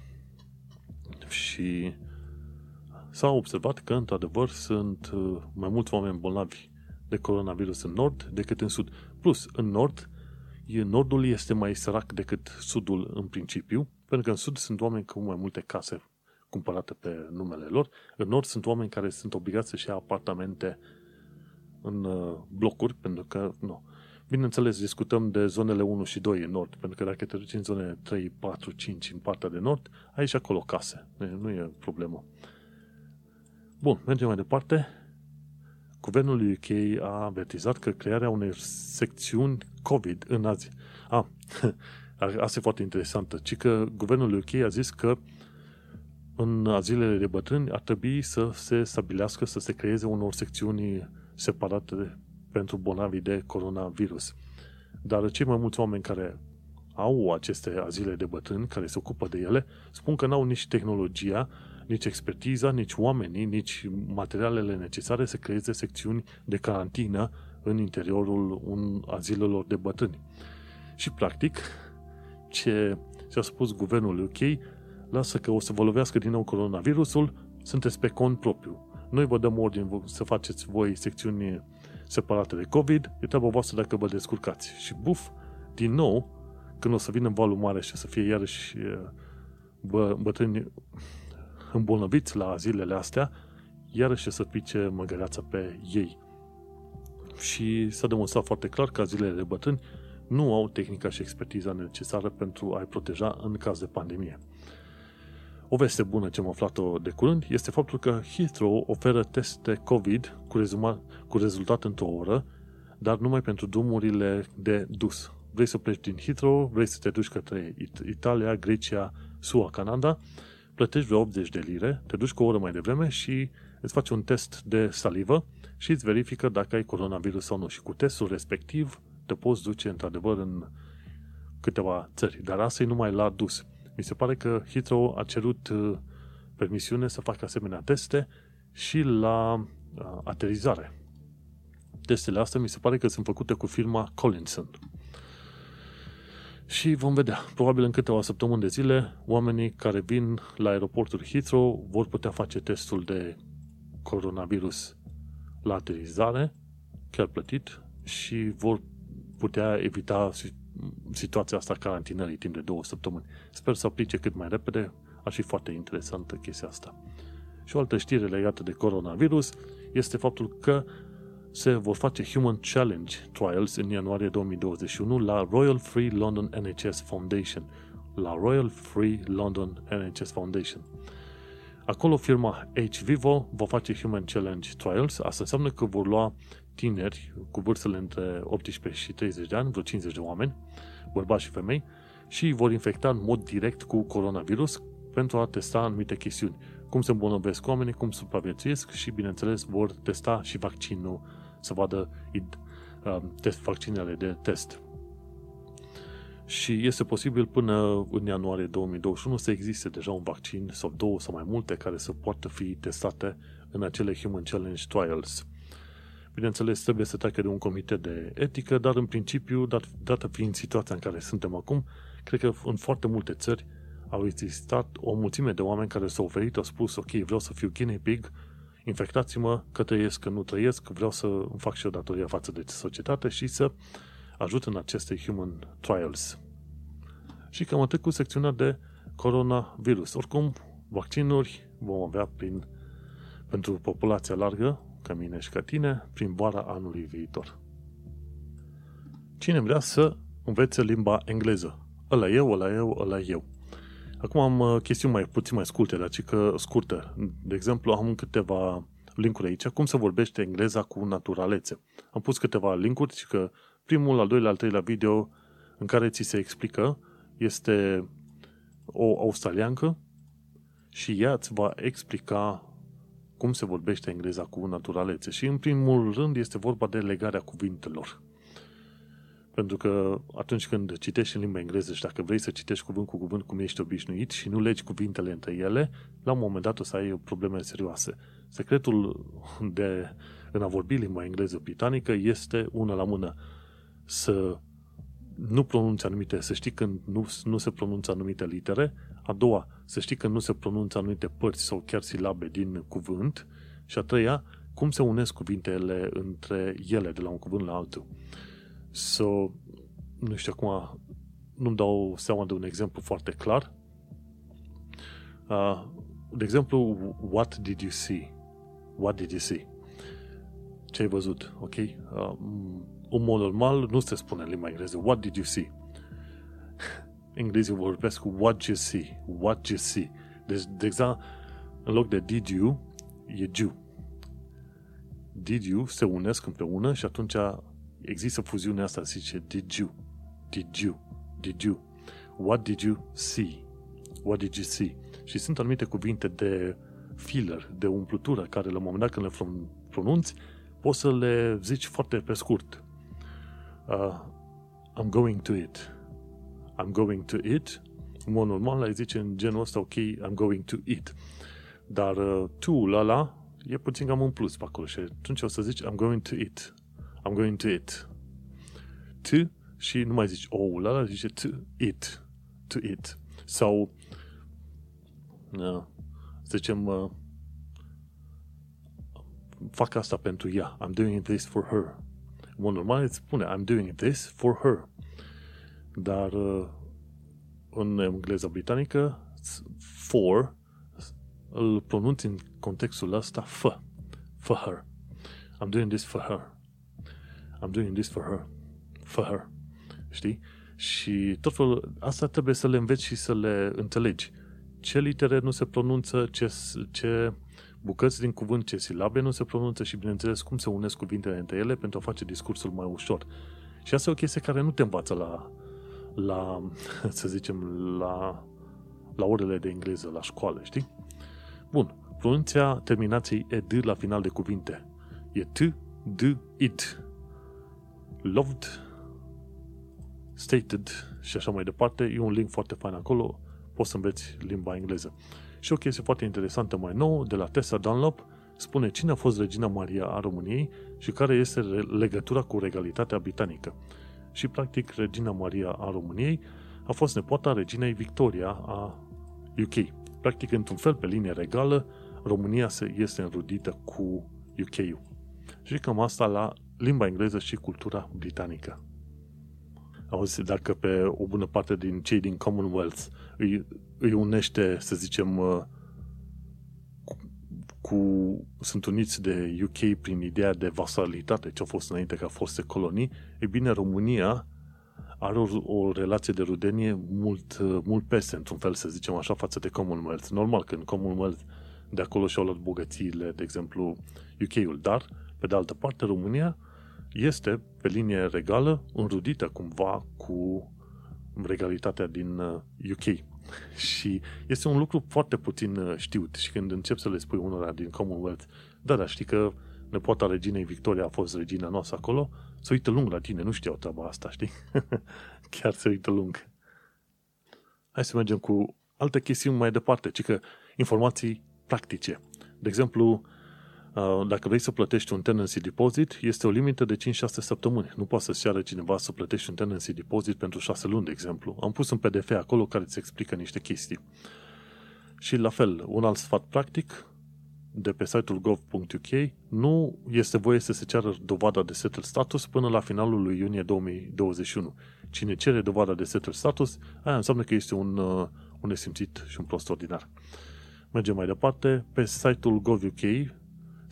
Și s-a observat că, într-adevăr, sunt mai mulți oameni bolnavi de coronavirus în nord decât în sud. Plus, în nord, nordul este mai sărac decât sudul în principiu, pentru că în sud sunt oameni cu mai multe case cumpărate pe numele lor. În nord sunt oameni care sunt obligați să-și ia apartamente în blocuri, pentru că nu. Bineînțeles, discutăm de zonele unu și doi în nord, pentru că dacă te duci în zonele trei, patru, cinci în partea de nord, ai și acolo case. Nu e problemă. Bun, mergem mai departe. Guvernul U K a avertizat că crearea unei secțiuni COVID în azi. Ah, asta e foarte interesantă. Ci că guvernul U K a zis că în azilele de bătrâni ar trebui să se stabilească, să se creeze unor secțiuni separate pentru bolnavii de coronavirus. Dar cei mai mulți oameni care au aceste azile de bătrâni, care se ocupă de ele, spun că n-au nici tehnologia, nici expertiza, nici oamenii, nici materialele necesare să creeze secțiuni de carantină în interiorul un azilelor de bătrâni. Și, practic, ce și-a spus guvernul U K, lasă că o să vă lovească din nou coronavirusul, sunteți pe cont propriu. Noi vă dăm ordin să faceți voi secțiuni separate de COVID, e treaba voastră dacă vă descurcați. Și buf, din nou, când o să vină valul mare și să fie iarăși bă, bătrâni îmbolnăviți la zilele astea, iarăși să pice măgăreața pe ei. Și s-a demonstrat foarte clar că zilele de bătrâni nu au tehnica și expertiza necesară pentru a-i proteja în caz de pandemie. O veste bună ce am aflat-o de curând este faptul că Heathrow oferă teste COVID cu, rezuma, cu rezultat într-o oră, dar numai pentru drumurile de dus. Vrei să pleci din Heathrow, vrei să te duci către Italia, Grecia, S U A, Canada, plătești vreo optzeci de lire, te duci cu o oră mai devreme și îți faci un test de salivă și îți verifică dacă ai coronavirus sau nu. Și cu testul respectiv te poți duce într-adevăr în câteva țări, dar asta e numai la dus. Mi se pare că Heathrow a cerut permisiune să facă asemenea teste și la aterizare. Testele astea mi se pare că sunt făcute cu firma Collinson. Și vom vedea. Probabil în câteva săptămâni de zile, oamenii care vin la aeroportul Heathrow vor putea face testul de coronavirus la aterizare, chiar plătit, și vor putea evita situația asta carantinării timp de două săptămâni. Sper să aplice cât mai repede, ar fi foarte interesantă chestia asta. Și o altă știre legată de coronavirus este faptul că se vor face Human Challenge Trials în ianuarie două mii douăzeci și unu la Royal Free London N H S Foundation. La Royal Free London N H S Foundation. Acolo firma H Vivo va face Human Challenge Trials. Asta înseamnă că vor lua tineri cu vârstele între optsprezece și treizeci de ani, vreo cincizeci de oameni, bărbați și femei, și îi vor infecta în mod direct cu coronavirus pentru a testa anumite chestiuni. Cum se îmbolnăvesc oamenii, cum supraviețuiesc și, bineînțeles, vor testa și vaccinul să vadă test, vaccinele de test. Și este posibil până în ianuarie două mii douăzeci și unu să existe deja un vaccin sau două sau mai multe care să poată fi testate în acele Human Challenge Trials. Bineînțeles, trebuie să treacă de un comitet de etică, dar în principiu, dat, dată fiind situația în care suntem acum, cred că în foarte multe țări au existat o mulțime de oameni care s-au oferit, au spus, ok, vreau să fiu guinea pig, infectați-mă, că trăiesc, că nu trăiesc, vreau să îmi fac și eu datoria față de societate și să ajut în aceste human trials. Și cam atât cu secțiunea de coronavirus. Oricum, vaccinuri vom avea prin, pentru populația largă, ca mine și ca tine, prin vara anului viitor. Cine vrea să învețe limba engleză? Ăla eu, ăla eu, ăla eu. Acum am chestiuni mai puțin mai scurte, dar ci că scurte. De exemplu, am câteva linkuri aici. Cum se vorbește engleza cu naturalețe? Am pus câteva linkuri, ci că primul, al doilea, al treilea video în care ți se explică este o australiancă și ea îți va explica cum se vorbește engleza cu naturalețe. Și în primul rând este vorba de legarea cuvintelor. Pentru că atunci când citești în limba engleză și dacă vrei să citești cuvânt cu cuvânt cum ești obișnuit și nu legi cuvintele între ele, la un moment dat o să ai probleme serioase. Secretul de, în a vorbi limba engleză britanică este una la mână. Să nu pronunți anumite, să știi când nu, nu se pronunță anumite litere. A doua, să știi că nu se pronunță anumite părți sau chiar silabe din cuvânt. Și a treia, cum se unesc cuvintele între ele de la un cuvânt la altul. So, nu știu acum, nu-mi dau seama de un exemplu foarte clar. Uh, de exemplu, what did you see? What did you see? Ce ai văzut? Ok? Uh, în mod normal nu se spune în limba engleză. What did you see? Englezii vorbesc cu what you see. What you see. Deci, de exact, în loc de did you, e you. Did you se unesc împreună și atunci există fuziunea asta, se zice did you, did you, did you, what did you see, what did you see. Și sunt anumite cuvinte de filler, de umplutură, care la un moment dat când le pronunți, poți să le zici foarte pe scurt. Uh, I'm going to it, I'm going to it. În mod normal, ai zice în genul ăsta, ok, I'm going to it. Dar uh, to-ul ăla e puțin cam în plus pe acolo și atunci o să zici I'm going to it. I'm going to it. T și nu mai zici O-ul ăla, zice to it. to it. Sau, să zicem, fac asta pentru ea. I'm doing this for her. În mod normal îți spune, I'm doing this for her. Dar în engleza britanică, for, îl pronunți în contextul ăsta fă. For her. I'm doing this for her. I'm doing this for her. For her. Știi? Și tot felul, asta trebuie să le înveți și să le înțelegi. Ce litere nu se pronunță, ce, ce bucăți din cuvânt, ce silabe nu se pronunță și, bineînțeles, cum se unesc cuvintele între ele pentru a face discursul mai ușor. Și asta e o chestie care nu te învață la, la să zicem, la, la orele de engleză, la școală, știi? Bun. Pronunția terminației ed la final de cuvinte. E t, d, id. Loved, stated și așa mai departe. E un link foarte fain acolo. Poți să înveți limba engleză. Și o chestie foarte interesantă mai nouă de la Tessa Dunlop spune cine a fost Regina Maria a României și care este legătura cu regalitatea britanică. Și practic Regina Maria a României a fost nepoata Reginei Victoria a U K. Practic, într-un fel, pe linie regală, România este înrudită cu U K-ul. Și cam asta la limba engleză și cultura britanică. Auzi, dacă pe o bună parte din cei din Commonwealth îi, îi unește, să zicem, cu, cu, sunt uniți de U K prin ideea de vasalitate, ce a fost înainte ca foste colonii, e bine, România are o, o relație de rudenie mult, mult peste, într-un fel, să zicem așa, față de Commonwealth. Normal, când Commonwealth de acolo și-au luat bogățiile, de exemplu, U K-ul, dar, pe de altă parte, România este, pe linie regală, înrudită cumva cu regalitatea din U K. Și este un lucru foarte puțin știut și când încep să le spui unora din Commonwealth, da, da, știi că nepoata reginei Victoria a fost regina noastră acolo, se uită lung la tine, nu știau treaba asta, știi? Chiar se uită lung. Hai să mergem cu alte chestiuni mai departe, ci că informații practice. De exemplu, dacă vrei să plătești un tenancy deposit, este o limită de cinci șase săptămâni. Nu poate să-ți ceară cineva să plătești un tenancy deposit pentru șase luni, de exemplu. Am pus un P D F acolo care îți explică niște chestii. Și la fel, un alt sfat practic, de pe site-ul gov punct u k, nu este voie să se ceară dovada de settled status până la finalul lui iunie două mii douăzeci și unu. Cine cere dovada de settled status, aia înseamnă că este un, un nesimțit și un prost ordinar. Mergem mai departe, pe site-ul gov punct u k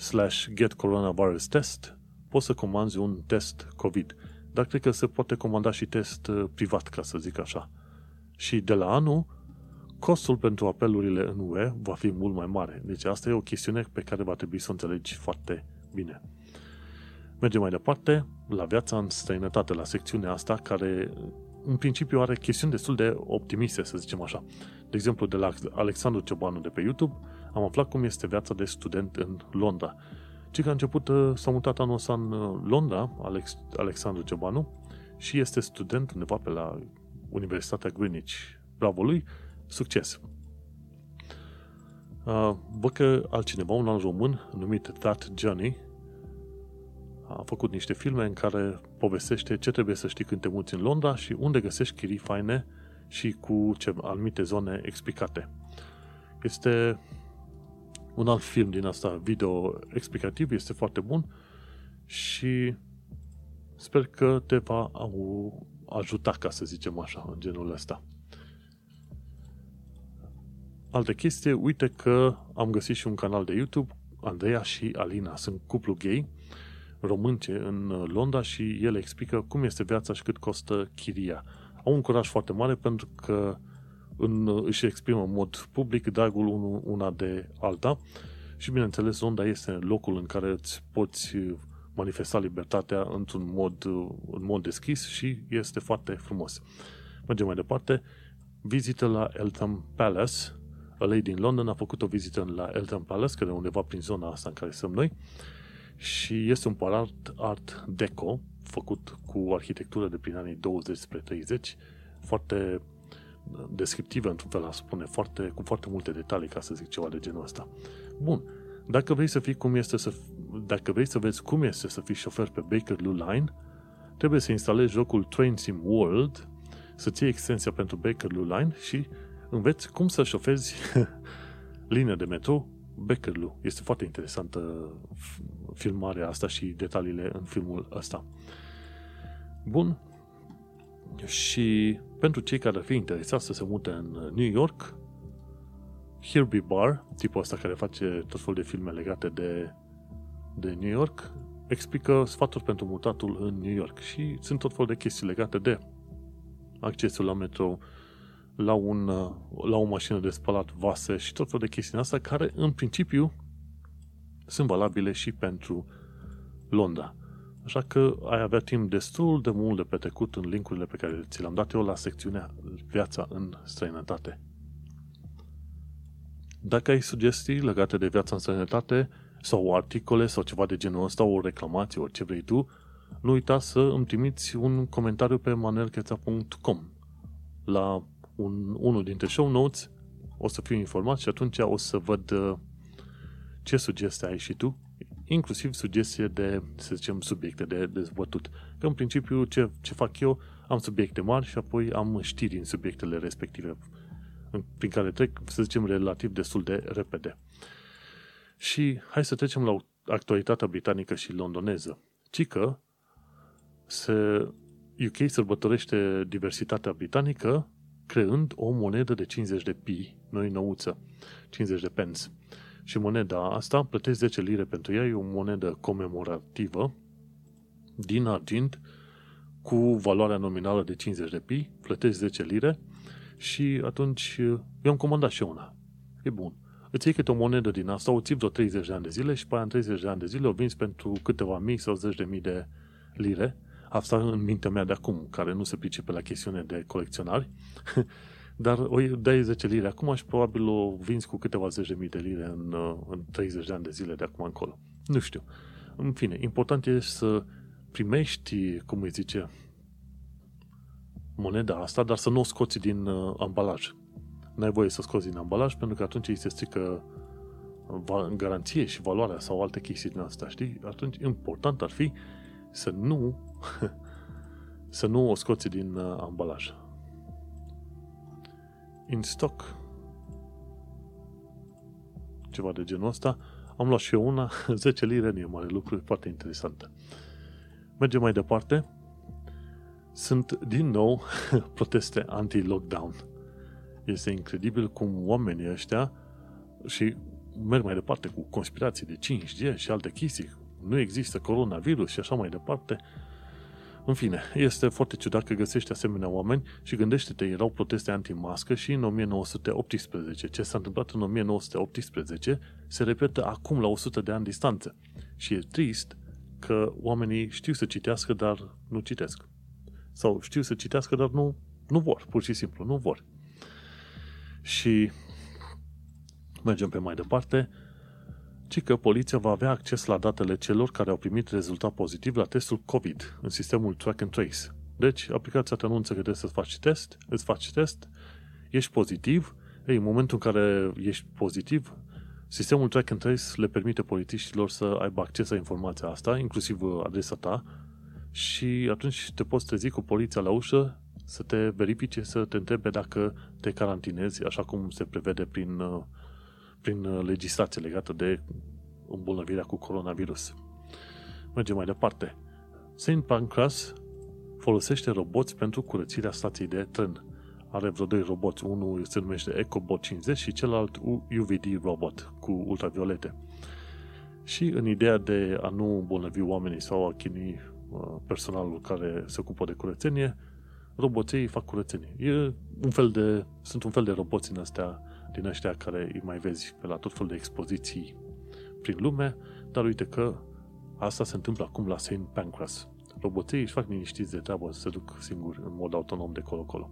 slash get coronavirus test poți să comanzi un test COVID. Dar cred că se poate comanda și test privat, ca să zic așa. Și de la anul, costul pentru apelurile în U E va fi mult mai mare. Deci asta e o chestiune pe care va trebui să o înțelegi foarte bine. Mergem mai departe la viața în străinătate, la secțiunea asta care în principiu are chestiuni destul de optimiste, să zicem așa. De exemplu, de la Alexandru Ciobanu de pe YouTube, am aflat cum este viața de student în Londra. Cică a început, s-a mutat anul ăsta în Londra, Alex, Alexandru Ciobanu, și este student undeva pe la Universitatea Greenwich. Bravo lui! Succes! Bă că altcineva, un alt român, numit That Johnny, a făcut niște filme în care povestește ce trebuie să știi când te muți în Londra și unde găsești chirii faine și cu ce, anumite zone explicate. Este un alt film din asta, video explicativ, este foarte bun și sper că te va ajuta, ca să zicem așa, în genul ăsta. Altă chestie, uite că am găsit și un canal de YouTube, Andreea și Alina, sunt cuplu gay, românce în Londra și ele explică cum este viața și cât costă chiria. Au un curaj foarte mare pentru că în, își exprimă în mod public dragul una de alta și, bineînțeles, Londra este locul în care îți poți manifesta libertatea într-un mod, în mod deschis și este foarte frumos. Mergem mai departe. Vizită la Eltham Palace. A lady din London a făcut o vizită la Eltham Palace, care e undeva prin zona asta în care suntem noi, și este un palat art deco, făcut cu arhitectură de prin anii douăzeci spre treizeci, foarte descriptivă, într-un fel, a spune, foarte, cu foarte multe detalii, ca să zic ceva de genul ăsta. Bun, dacă vrei să fii cum este să, dacă vrei să vezi cum este să fii șofer pe Bakerloo Line, trebuie să instalezi jocul Train Sim World să-ți iei extensia pentru Bakerloo Line și înveți cum să șofezi linia de metrou Bakerloo. Este foarte interesantă filmarea asta și detaliile în filmul ăsta. Bun. Și pentru cei care ar fi interesați să se mute în New York, Herbie Barr, tipul ăsta care face tot felul de filme legate de, de New York, explică sfaturi pentru mutatul în New York și sunt tot felul de chestii legate de accesul la metrou, la, un, la o mașină de spălat vase și tot felul de chestii astea care, în principiu, sunt valabile și pentru Londra. Așa că ai avea timp destul de mult de petrecut în link-urile pe care ți le-am dat eu la secțiunea Viața în străinătate. Dacă ai sugestii legate de viața în străinătate sau articole sau ceva de genul ăsta, o reclamație, orice vrei tu, nu uita să îmi trimiți un comentariu pe manuel cheța punct com. La un, unul dintre show notes o să fiu informat și atunci o să văd ce sugestii ai și tu, inclusiv sugestie de, să zicem, subiecte de dezbătut. Că în principiu ce, ce fac eu, am subiecte mari și apoi am știri în subiectele respective, prin care trec, să zicem, relativ destul de repede. Și hai să trecem la actualitatea britanică și londoneză. Cică, se, U K sărbătorește diversitatea britanică creând o monedă de cincizeci de pii, noi nouță, cincizeci de pence. Și moneda asta, plătești zece lire pentru ea, e o monedă comemorativă din argint cu valoarea nominală de cincizeci de pii, plătești zece lire și atunci eu am comandat și una. E bun. Îți iei câte o monedă din asta, o ții vreo treizeci de ani de zile și pe aia în treizeci de ani de zile o vinzi pentru câteva mii sau zeci de mii de lire. Asta în mintea mea de acum, care nu se pricepe la chestiune de colecționari, dar o dai zece lire acum și probabil o vinzi cu câteva zeci de mii de lire în, în treizeci de ani de zile de acum încolo. Nu știu. În fine, important e să primești, cum îi zice, moneda asta, dar să nu o scoți din uh, ambalaj. N-ai voie să scoți din ambalaj, pentru că atunci îi se strică val- garanție și valoarea sau alte chestii din asta, știi? Atunci important ar fi să nu să nu o scoți din uh, ambalaj. In stock, ceva de genul ăsta. Am luat și eu una, zece lire, nu e mare lucru, e foarte interesantă. Mergem mai departe. Sunt din nou proteste anti-lockdown. Este incredibil cum oamenii ăștia, și merg mai departe cu conspirații de cinci G și alte chestii, nu există coronavirus și așa mai departe. În fine, este foarte ciudat că găsești asemenea oameni și gândește-te, erau proteste anti-mască și în nouăsprezece optsprezece. Ce s-a întâmplat în nouăsprezece optsprezece se repetă acum la o sută de ani distanță. Și e trist că oamenii știu să citească, dar nu citesc. Sau știu să citească, dar nu, nu vor, pur și simplu, nu vor. Și mergem pe mai departe, ci că poliția va avea acces la datele celor care au primit rezultat pozitiv la testul COVID în sistemul Track and Trace. Deci, aplicația te anunță că trebuie să-ți faci test, îți faci test, ești pozitiv, ei, în momentul în care ești pozitiv, sistemul Track and Trace le permite polițiștilor să aibă acces la informația asta, inclusiv adresa ta, și atunci te poți trezi cu poliția la ușă să te verifice, să te întrebe dacă te carantinezi, așa cum se prevede prin, prin legislație legată de îmbolnăvirea cu coronavirus. Mergem mai departe. Saint Pancras folosește roboți pentru curățirea stației de tren. Are vreo doi roboți, unul se numește EcoBot cincizeci și celălalt U V D Robot cu ultraviolete. Și în ideea de a nu îmbolnăvi oamenii sau a chinui personalul care se ocupă de curățenie, roboții fac curățenie. E un fel de, sunt un fel de roboți din astea, din ăștia care îi mai vezi pe la tot fel de expoziții prin lume, dar uite că asta se întâmplă acum la Saint Pancras. Roboții își fac liniștiți de treabă, se duc singuri în mod autonom de colo-colo.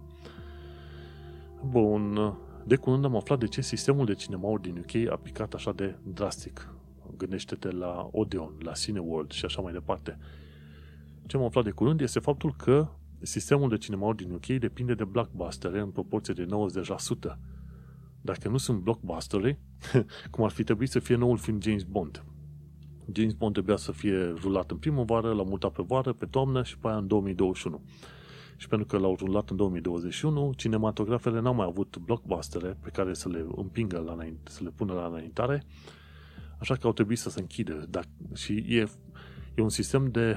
Bun, de curând am aflat de ce sistemul de cinemauri din U K a picat așa de drastic. Gândește-te la Odeon, la Cineworld și așa mai departe. Ce am aflat de curând este faptul că sistemul de cinemauri din U K depinde de blockbustere în proporție de nouăzeci la sută. Dacă nu sunt blockbustere, cum ar fi trebuit să fie noul film James Bond. James Bond trebuia să fie rulat în primăvară, l-a mutat pe vară, pe toamnă și pe aia în două mii douăzeci și unu. Și pentru că l-au rulat în două mii douăzeci și unu, cinematografele n-au mai avut blockbustere pe care să le împingă, la înainte, să le pună la înaintare, așa că au trebuit să se închidă. Dar, și e, e un sistem de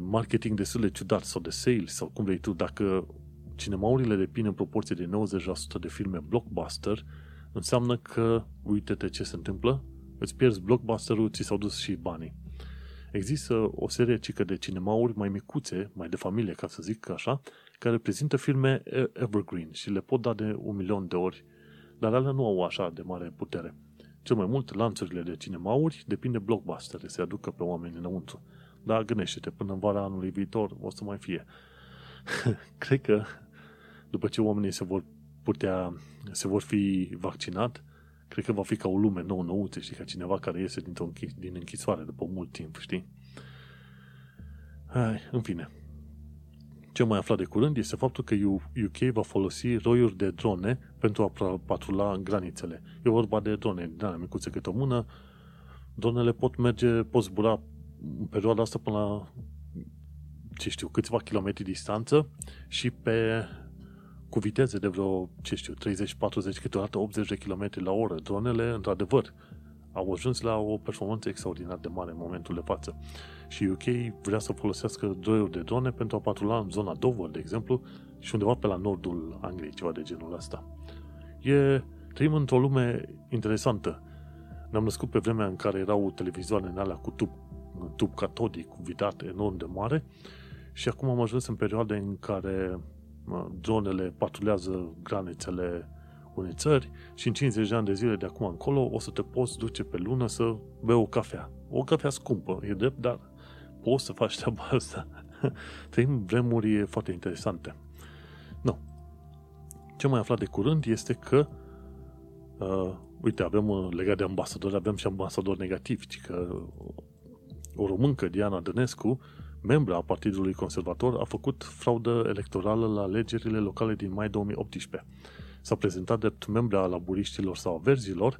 marketing destul de ciudat, sau de sales, sau cum vrei tu. Dacă cinemaurile depind în proporție de nouăzeci la sută de filme blockbuster, înseamnă că, uite-te ce se întâmplă, îți pierzi blockbuster-ul, ți s-au dus și banii. Există o serie cică de cinemauri mai micuțe, mai de familie, ca să zic așa, care prezintă filme evergreen și le pot da de un milion de ori, dar alea nu au așa de mare putere. Cel mai mult, lanțurile de cinemauri depind de blockbuster, se aducă pe oameni înăuntru. Dar gândește-te, până în vara anului viitor o să mai fie. Cred că după ce oamenii se vor putea, se vor fi vaccinat, cred că va fi ca o lume nouă-nouță, știi, ca cineva care iese închis, din închisoare după mult timp, știi? Hai, în fine. Ce am mai aflat de curând este faptul că U K va folosi roiuri de drone pentru a patrula în granițele. E vorba de drone, din alea micuțe câte o mână. Dronele pot merge, pot zbura în perioada asta până la, ce știu, câțiva kilometri distanță și pe... cu viteze de vreo, ce știu, treizeci, patruzeci, câteodată optzeci de km la oră. Dronele, într-adevăr, au ajuns la o performanță extraordinar de mare în momentul de față. Și U K vrea să folosească droiuri de drone pentru a patrula în zona Dover, de exemplu, și undeva pe la nordul Angliei, ceva de genul ăsta. E, trăim într-o lume interesantă. Ne-am născut pe vremea în care erau televizoare în alea cu tub, tub catodic, cu vidat enorm de mare, și acum am ajuns în perioade în care dronele patrulează granițele unei țări și în cincizeci de ani de zile de acum încolo o să te poți duce pe lună să bei o cafea. O cafea scumpă, e drept, dar poți să faci treaba asta. Trăim vremuri foarte interesante. Nu. Ce mai aflat de curând este că uh, uite, avem legat de ambasadori, avem și ambasadori negativi, că o româncă, Diana Dănescu, membra a Partidului Conservator, a făcut fraudă electorală la alegerile locale din mai două mii optsprezece. S-a prezentat drept membra a laburiștilor sau a verzilor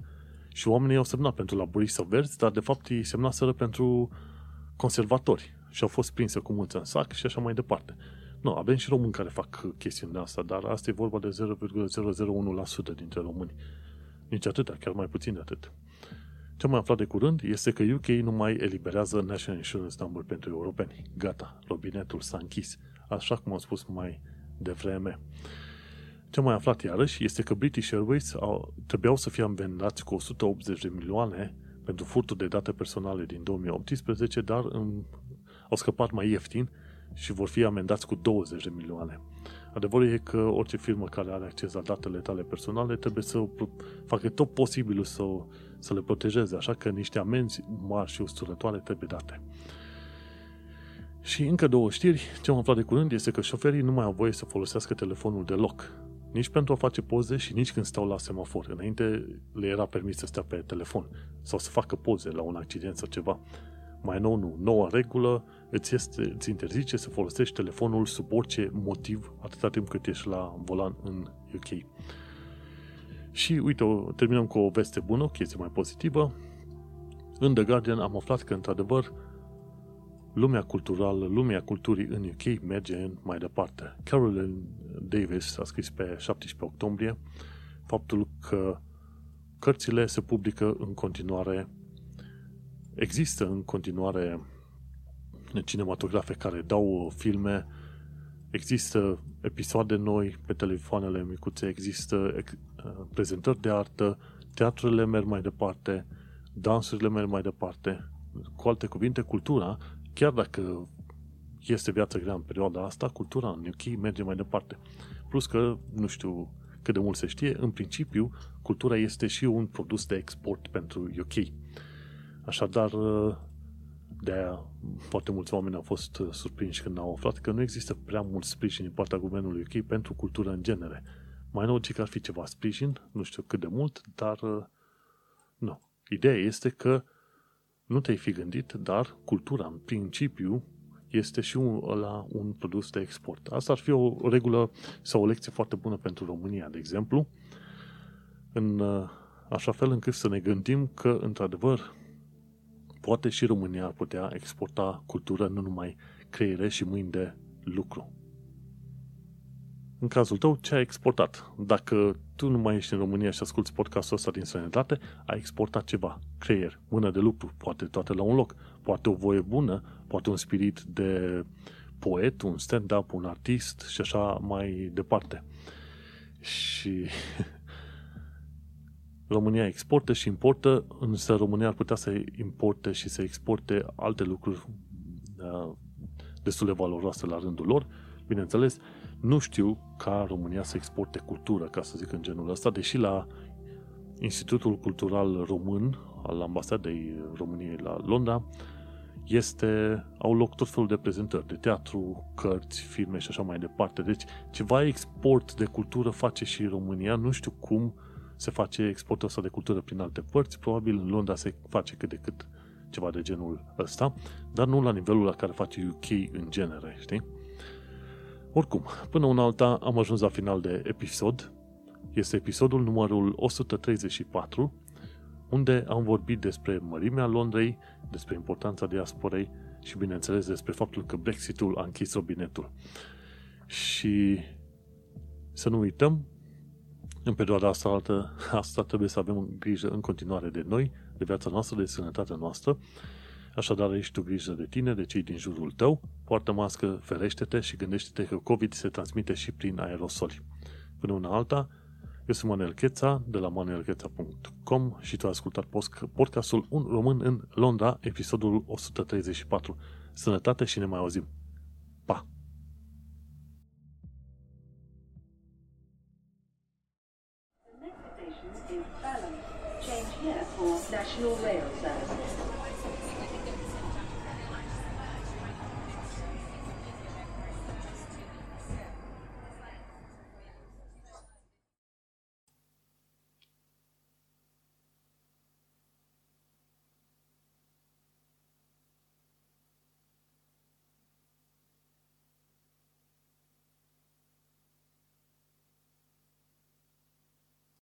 și oamenii au semnat pentru laburiști sau verzi, dar de fapt ei semnaseră pentru conservatori și au fost prinsă cu mulți în sac și așa mai departe. Nu, avem și români care fac chestiunea asta, dar asta e vorba de zero virgulă zero zero unu la sută dintre români. Nici atâta, chiar mai puțin de atât. Ce am mai aflat de curând este că U K nu mai eliberează National Insurance Number pentru europeni. Gata, robinetul s-a închis, așa cum am spus mai devreme. Ce am mai aflat iarăși este că British Airways au, trebuiau să fie amendați cu o sută optzeci de milioane pentru furtul de date personale din două mii optsprezece, dar în, au scăpat mai ieftin și vor fi amendați cu douăzeci de milioane. Adevărul e că orice firmă care are acces la datele tale personale trebuie să facă tot posibilul să, să le protejeze, așa că niște amenzi mari și usturătoare trebuie date. Și încă două știri. Ce am aflat de curând este că șoferii nu mai au voie să folosească telefonul deloc, nici pentru a face poze și nici când stau la semafor. Înainte le era permis să stea pe telefon sau să facă poze la un accident sau ceva. Mai nou nu. Noua regulă îți, este, îți interzice să folosești telefonul sub orice motiv atâta timp cât ești la volan în U K. Și uite, o, terminăm cu o veste bună, o chestie mai pozitivă. În The Guardian am aflat că, într-adevăr, lumea culturală, lumea culturii în U K merge mai departe. Carolyn Davis a scris pe șaptesprezece octombrie faptul că cărțile se publică în continuare. Există în continuare cinematografe care dau filme, există episoade noi pe telefoanele micuțe, există prezentări de artă, teatrele merg mai departe, dansurile merg mai departe. Cu alte cuvinte, cultura, chiar dacă este viața grea în perioada asta, cultura în U K merge mai departe. Plus că, nu știu cât de mult se știe, în principiu, cultura este și un produs de export pentru U K. Așadar, de-aia foarte mulți oameni au fost surprinși când au aflat că nu există prea mult sprijin din partea guvernului U K pentru cultură în genere. Mai logic ar fi ceva sprijin, nu știu cât de mult, dar nu. Ideea este că nu te-ai fi gândit, dar cultura, în principiu, este și un, la un produs de export. Asta ar fi o regulă sau o lecție foarte bună pentru România, de exemplu, în așa fel încât să ne gândim că, într-adevăr, poate și România ar putea exporta cultură, nu numai creiere și mâini de lucru. în cazul tău, ce ai exportat. Dacă tu nu mai ești în România și asculti podcastul ăsta din sănătate, ai exportat ceva, creier, mână de lucru, poate toate la un loc, poate o voie bună, poate un spirit de poet, un stand-up, un artist și așa mai departe. Și România exportă și importă, însă România ar putea să importe și să exporte alte lucruri uh, destul de valoroase la rândul lor. Bineînțeles, nu știu ca România să exporte cultură, ca să zic în genul ăsta, deși la Institutul Cultural Român al Ambasadei României la Londra este, au loc tot felul de prezentări de teatru, cărți, filme și așa mai departe. Deci ceva export de cultură face și România. Nu știu cum se face exportul ăsta de cultură prin alte părți. Probabil în Londra se face cât de cât ceva de genul ăsta, dar nu la nivelul la care face U K în genere, știi? Oricum, până una alta am ajuns la final de episod. Este episodul numărul o sută treizeci și patru, unde am vorbit despre mărimea Londrei, despre importanța diasporei și, bineînțeles, despre faptul că Brexit-ul a închis robinetul. Și să nu uităm, în perioada asta, asta trebuie să avem grijă în continuare de noi, de viața noastră, de sănătatea noastră. Așadar, ești tu grijă de tine, de cei din jurul tău, poartă mască, ferește-te și gândește-te că COVID se transmite și prin aerosoli. Până una alta, eu sunt Manuel Cheța, de la manuel cheța punct com și tu ai ascultat podcastul Un Român în Londra, episodul o sută treizeci și patru. Sănătate și ne mai auzim! Pa! The next station is Balam. Change here for National Rail.